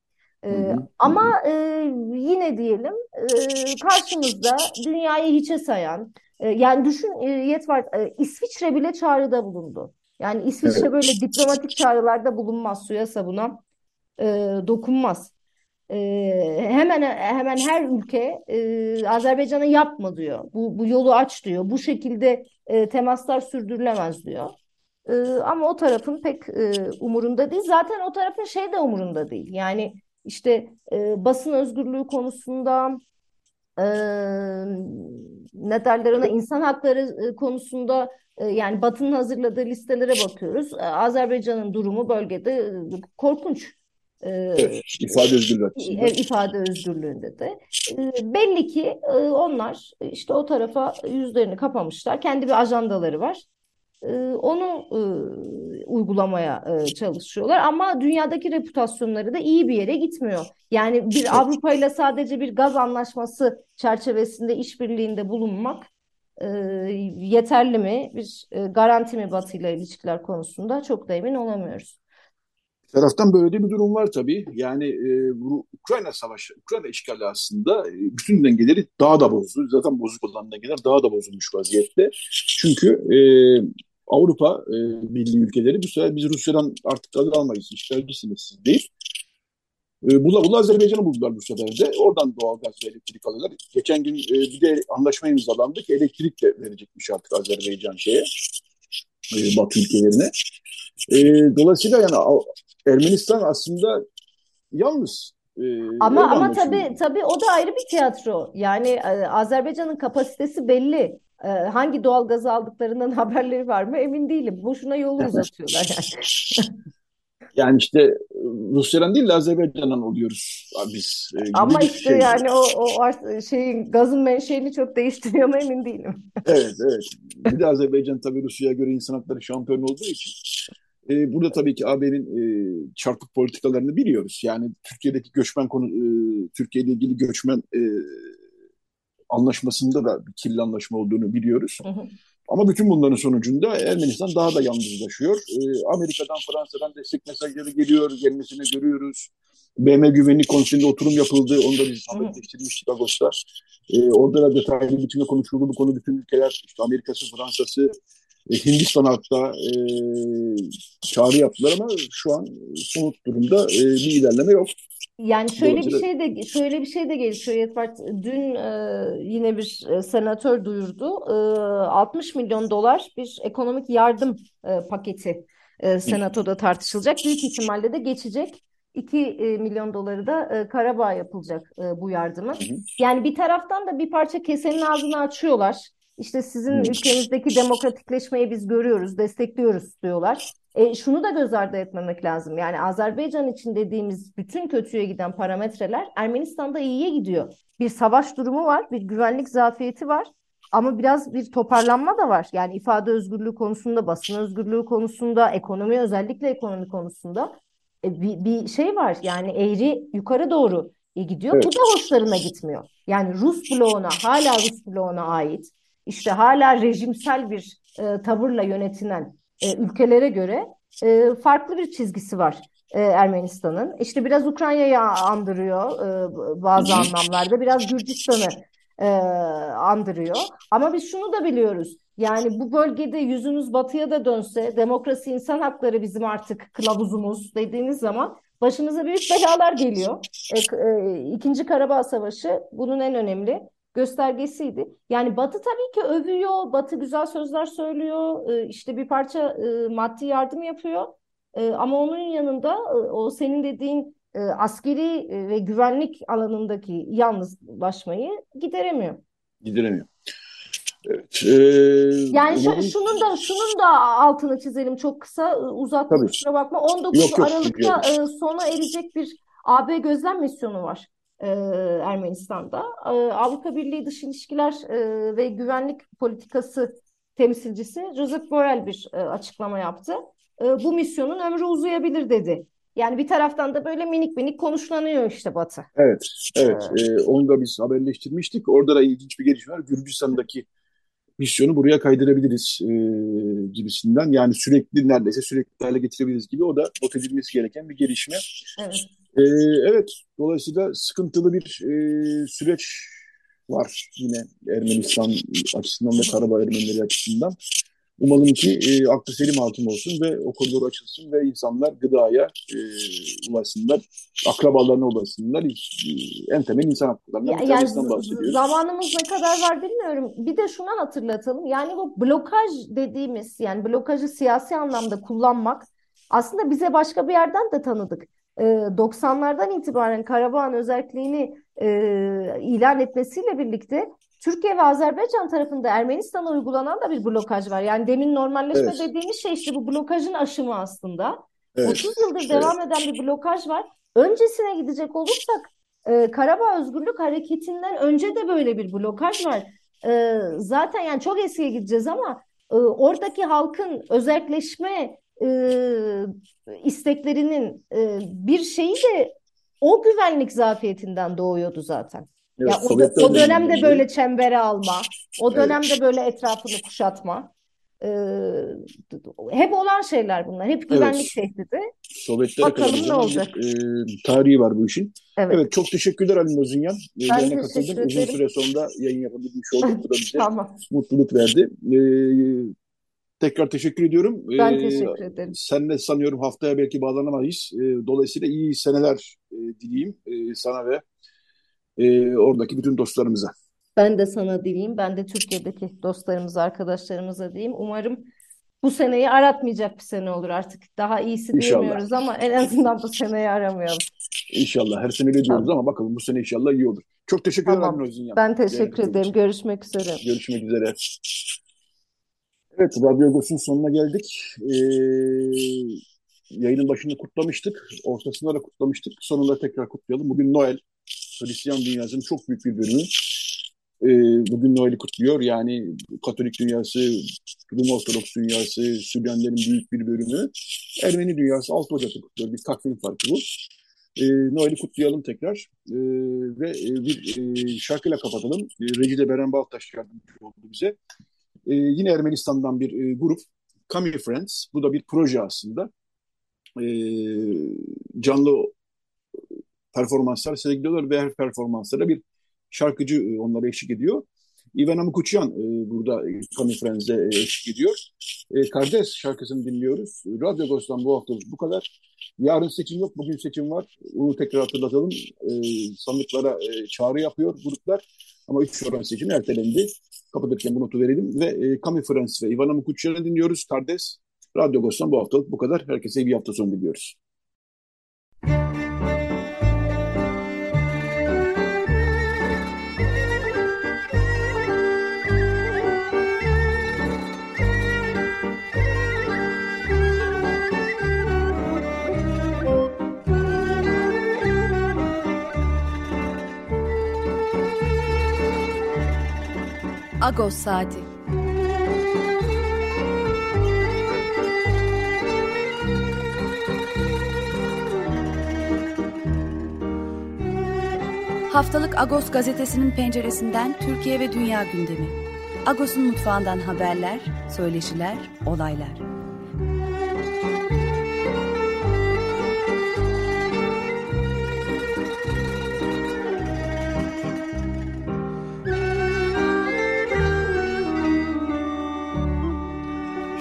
Ee, hı hı. Ama e, yine diyelim e, karşımızda dünyayı hiçe sayan e, yani düşün e, Yetvart e, İsviçre bile çağrıda bulundu. Yani İsviçre evet. böyle diplomatik çağrılarda bulunmaz, suya sabuna e, dokunmaz. E, hemen hemen her ülke e, Azerbaycan'a yapma diyor. Bu, bu yolu aç diyor. Bu şekilde e, temaslar sürdürülemez diyor. E, ama o tarafın pek e, umurunda değil. Zaten o tarafın şey de umurunda değil. Yani İşte e, basın özgürlüğü konusunda, e, ne derler ona, insan hakları e, konusunda e, yani Batı'nın hazırladığı listelere bakıyoruz. E, Azerbaycan'ın durumu bölgede e, korkunç. E, evet, ifade özgürlüğü. E, ifade özgürlüğünde de. E, belli ki e, onlar işte o tarafa yüzlerini kapamışlar. Kendi bir ajandaları var. Onu e, uygulamaya e, çalışıyorlar ama dünyadaki reputasyonları da iyi bir yere gitmiyor. Yani bir Avrupa ile sadece bir gaz anlaşması çerçevesinde işbirliğinde bulunmak e, yeterli mi? Bir e, garanti mi Batı ile ilişkiler konusunda, çok da emin olamıyoruz. Bir taraftan böyle bir durum var tabii. Yani e, bu Ukrayna savaşı, Ukrayna işgali aslında e, bütün dengeleri daha da bozdu. Zaten bozuk olan dengeler daha da bozulmuş vaziyette. Çünkü e, Avrupa e, Birliği ülkeleri bu sefer biz Rusya'dan artık adı almayız, işgalcisiniz siz değil. E, bula bula Azerbaycan'ı buldular bu sefer de. Oradan doğalgaz ve elektrik alıyorlar. Geçen gün e, bir de anlaşma imzalandı ki elektrik de verecekmiş artık Azerbaycan şeye, e, Batı ülkelerine. E, dolayısıyla yani Ermenistan aslında yalnız. E, ama ama tabii, tabii o da ayrı bir tiyatro. Yani e, Azerbaycan'ın kapasitesi belli. Hangi doğal gazı aldıklarından haberleri var mı emin değilim. Boşuna yolu uzatıyorlar yani. Yani işte Rusya'dan değil de Azerbaycan'dan oluyoruz biz. Ama işte şey. yani o, o şeyin, gazın menşeini çok değiştiriyor mu emin değilim. Evet evet. Bir de Azerbaycan tabii Rusya'ya göre insan hakları şampiyonu olduğu için e, burada tabii ki A B'nin e, çarpık politikalarını biliyoruz. Yani Türkiye'deki göçmen konu, e, Türkiye ile ilgili göçmen e, anlaşmasında da bir kirli anlaşma olduğunu biliyoruz. Hı hı. Ama bütün bunların sonucunda Ermenistan daha da yalnızlaşıyor. E, Amerika'dan, Fransa'dan destek mesajları geliyor, gelmesini görüyoruz. B M Güvenlik Konseyi'nde oturum yapıldı, onu da biz haberleştirmiştik Ağustos'ta. E, orada da detaylı biçimde konuşuldu bu konu, bütün ülkeler, işte Amerika'sı, Fransa'sı, e, Hindistan hatta e, çağrı yaptılar ama şu an somut durumda e, bir ilerleme yok. Yani şöyle bir şey de şöyle bir şey de gelişiyor Yetvart. Dün e, yine bir senatör duyurdu. E, altmış milyon dolar bir ekonomik yardım e, paketi e, senatoda tartışılacak. Büyük ihtimalle de geçecek. iki milyon doları da e, Karabağ yapılacak e, bu yardımı. Yani bir taraftan da bir parça kesenin ağzını açıyorlar. İşte sizin ülkenizdeki demokratikleşmeyi biz görüyoruz, destekliyoruz diyorlar. E, şunu da göz ardı etmemek lazım. Yani Azerbaycan için dediğimiz bütün kötüye giden parametreler Ermenistan'da iyiye gidiyor. Bir savaş durumu var, bir güvenlik zafiyeti var ama biraz bir toparlanma da var. Yani ifade özgürlüğü konusunda, basın özgürlüğü konusunda, ekonomi, özellikle ekonomi konusunda e, bir, bir şey var. Yani eğri yukarı doğru gidiyor. Evet. Bu da hoşlarına gitmiyor. Yani Rus bloğuna, hala Rus bloğuna ait, işte hala rejimsel bir e, tavırla yönetilen E, ülkelere göre e, farklı bir çizgisi var e, Ermenistan'ın. İşte biraz Ukrayna'yı andırıyor e, bazı anlamlarda, biraz Gürcistan'ı e, andırıyor. Ama biz şunu da biliyoruz, yani bu bölgede yüzünüz batıya da dönse, demokrasi, insan hakları bizim artık kılavuzumuz dediğiniz zaman başınıza büyük belalar geliyor. E, e, İkinci Karabağ Savaşı bunun en önemli göstergesiydi. Yani Batı tabii ki övüyor, Batı güzel sözler söylüyor, işte bir parça maddi yardım yapıyor. Ama onun yanında o senin dediğin askeri ve güvenlik alanındaki yalnızlaşmayı gideremiyor. Gideremiyor. Evet. Ee, yani umarım... şunun da şunun da altını çizelim çok kısa, uzatma kusura bakma. on dokuz Aralık'ta sona erecek bir A B gözlem misyonu var Ee, Ermenistan'da. Ee, Avrupa Birliği Dış İlişkiler e, ve Güvenlik Politikası temsilcisi Josep Borrell bir e, açıklama yaptı. E, bu misyonun ömrü uzayabilir dedi. Yani bir taraftan da böyle minik minik konuşlanıyor işte Batı. Evet, evet. Ee, ee, onu da biz haberleştirmiştik. Orada da ilginç bir gelişme var. Gürcistan'daki misyonu buraya kaydırabiliriz e, gibisinden. Yani sürekli, neredeyse sürekli hale getirebiliriz gibi. O da not edilmesi gereken bir gelişme. Evet. Ee, evet, dolayısıyla sıkıntılı bir e, süreç var yine Ermenistan açısından ve Karabağ Ermenileri açısından. Umalım ki e, aklı selim hakim olsun ve o koridor açılsın ve insanlar gıdaya e, ulaşsınlar, akrabalarına ulaşsınlar. E, en temel insan haklarından bir tanesinden bahsediyoruz. Zamanımız ne kadar var bilmiyorum. Bir de şuna hatırlatalım. Yani bu blokaj dediğimiz, yani blokajı siyasi anlamda kullanmak aslında bize başka bir yerden de tanıdık. doksanlardan itibaren Karabağ'ın özelliğini e, ilan etmesiyle birlikte Türkiye ve Azerbaycan tarafında Ermenistan'a uygulanan da bir blokaj var. Yani demin normalleşme evet. dediğimiz şey işte bu blokajın aşımı aslında. Evet. otuz yıldır evet. devam eden bir blokaj var. Öncesine gidecek olursak e, Karabağ Özgürlük Hareketi'nden önce de böyle bir blokaj var. E, zaten yani çok eskiye gideceğiz ama e, oradaki halkın özelleşme E, isteklerinin e, bir şeyi de o güvenlik zafiyetinden doğuyordu zaten. Evet, ya o, da, o dönemde şey. Böyle çembere alma, o dönemde evet. böyle etrafını kuşatma. E, hep olan şeyler bunlar. Hep güvenlik evet. tehdidi. Sovyetler bakalım ne olacak. E, tarihi var bu işin. Evet, evet çok teşekkürler Ali Nozunyan. E, ben teşekkür katıldım. Ederim. Uzun süre sonra yayın yapabilmiş olduk. Bu da bize tamam. mutluluk verdi. E, Tekrar teşekkür ediyorum. Ben teşekkür ederim. Ee, seninle sanıyorum haftaya belki bağlanamayız. Ee, dolayısıyla iyi seneler e, dileyim e, sana ve e, oradaki bütün dostlarımıza. Ben de sana dileyim. Ben de Türkiye'deki dostlarımıza, arkadaşlarımıza diyeyim. Umarım bu seneyi aratmayacak bir sene olur artık. Daha iyisi diyemiyoruz ama en azından bu seneyi aramayalım. İnşallah. Her sene öyle diyoruz tamam. ama bakalım bu sene inşallah iyi olur. Çok teşekkür ederim. Tamam. Ben teşekkür ederim. Görüşmek üzere. Görüşmek üzere. Evet, Radyo Gosu'nun sonuna geldik. Ee, yayının başını kutlamıştık. Ortasında da kutlamıştık. Sonunda tekrar kutlayalım. Bugün Noel, Hristiyan dünyasının çok büyük bir bölümü. Ee, bugün Noel'i kutluyor. Yani Katolik dünyası, Rum Ortodoks dünyası, Süryanların büyük bir bölümü, Ermeni dünyası alt Ocak'ta kutluyor. Bir takvim farkı bu. E, Noel'i kutlayalım tekrar e, ve e, bir e, şarkıyla kapatalım. E, Recide Beren Baltaş yardımcı oldu bize. E, yine Ermenistan'dan bir e, grup, Come Friends. Bu da bir proje aslında. E, canlı performanslar sergiliyorlar ve her performanslara bir şarkıcı onlara eşlik ediyor. Ivana Mukutyan e, burada Come Friends'e eşlik ediyor. E, Kardeş şarkısını dinliyoruz. Radyo Gors'tan bu hafta bu kadar. Yarın seçim yok, bugün seçim var. Onu tekrar hatırlatalım. E, sandıklara e, çağrı yapıyor gruplar. Ama üç Şubat seçimi ertelendi. Kapatırken bu notu verelim. Ve e, Come Friends ve Ivana Mukutyan'ı dinliyoruz. Kardeş, Radyo Gors'tan bu haftalık bu kadar. Herkese iyi bir hafta sonu diliyoruz. Agos Saati. Haftalık Agos gazetesinin penceresinden Türkiye ve dünya gündemi. Agos'un mutfağından haberler, söyleşiler, olaylar.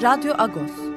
Radyo Agos.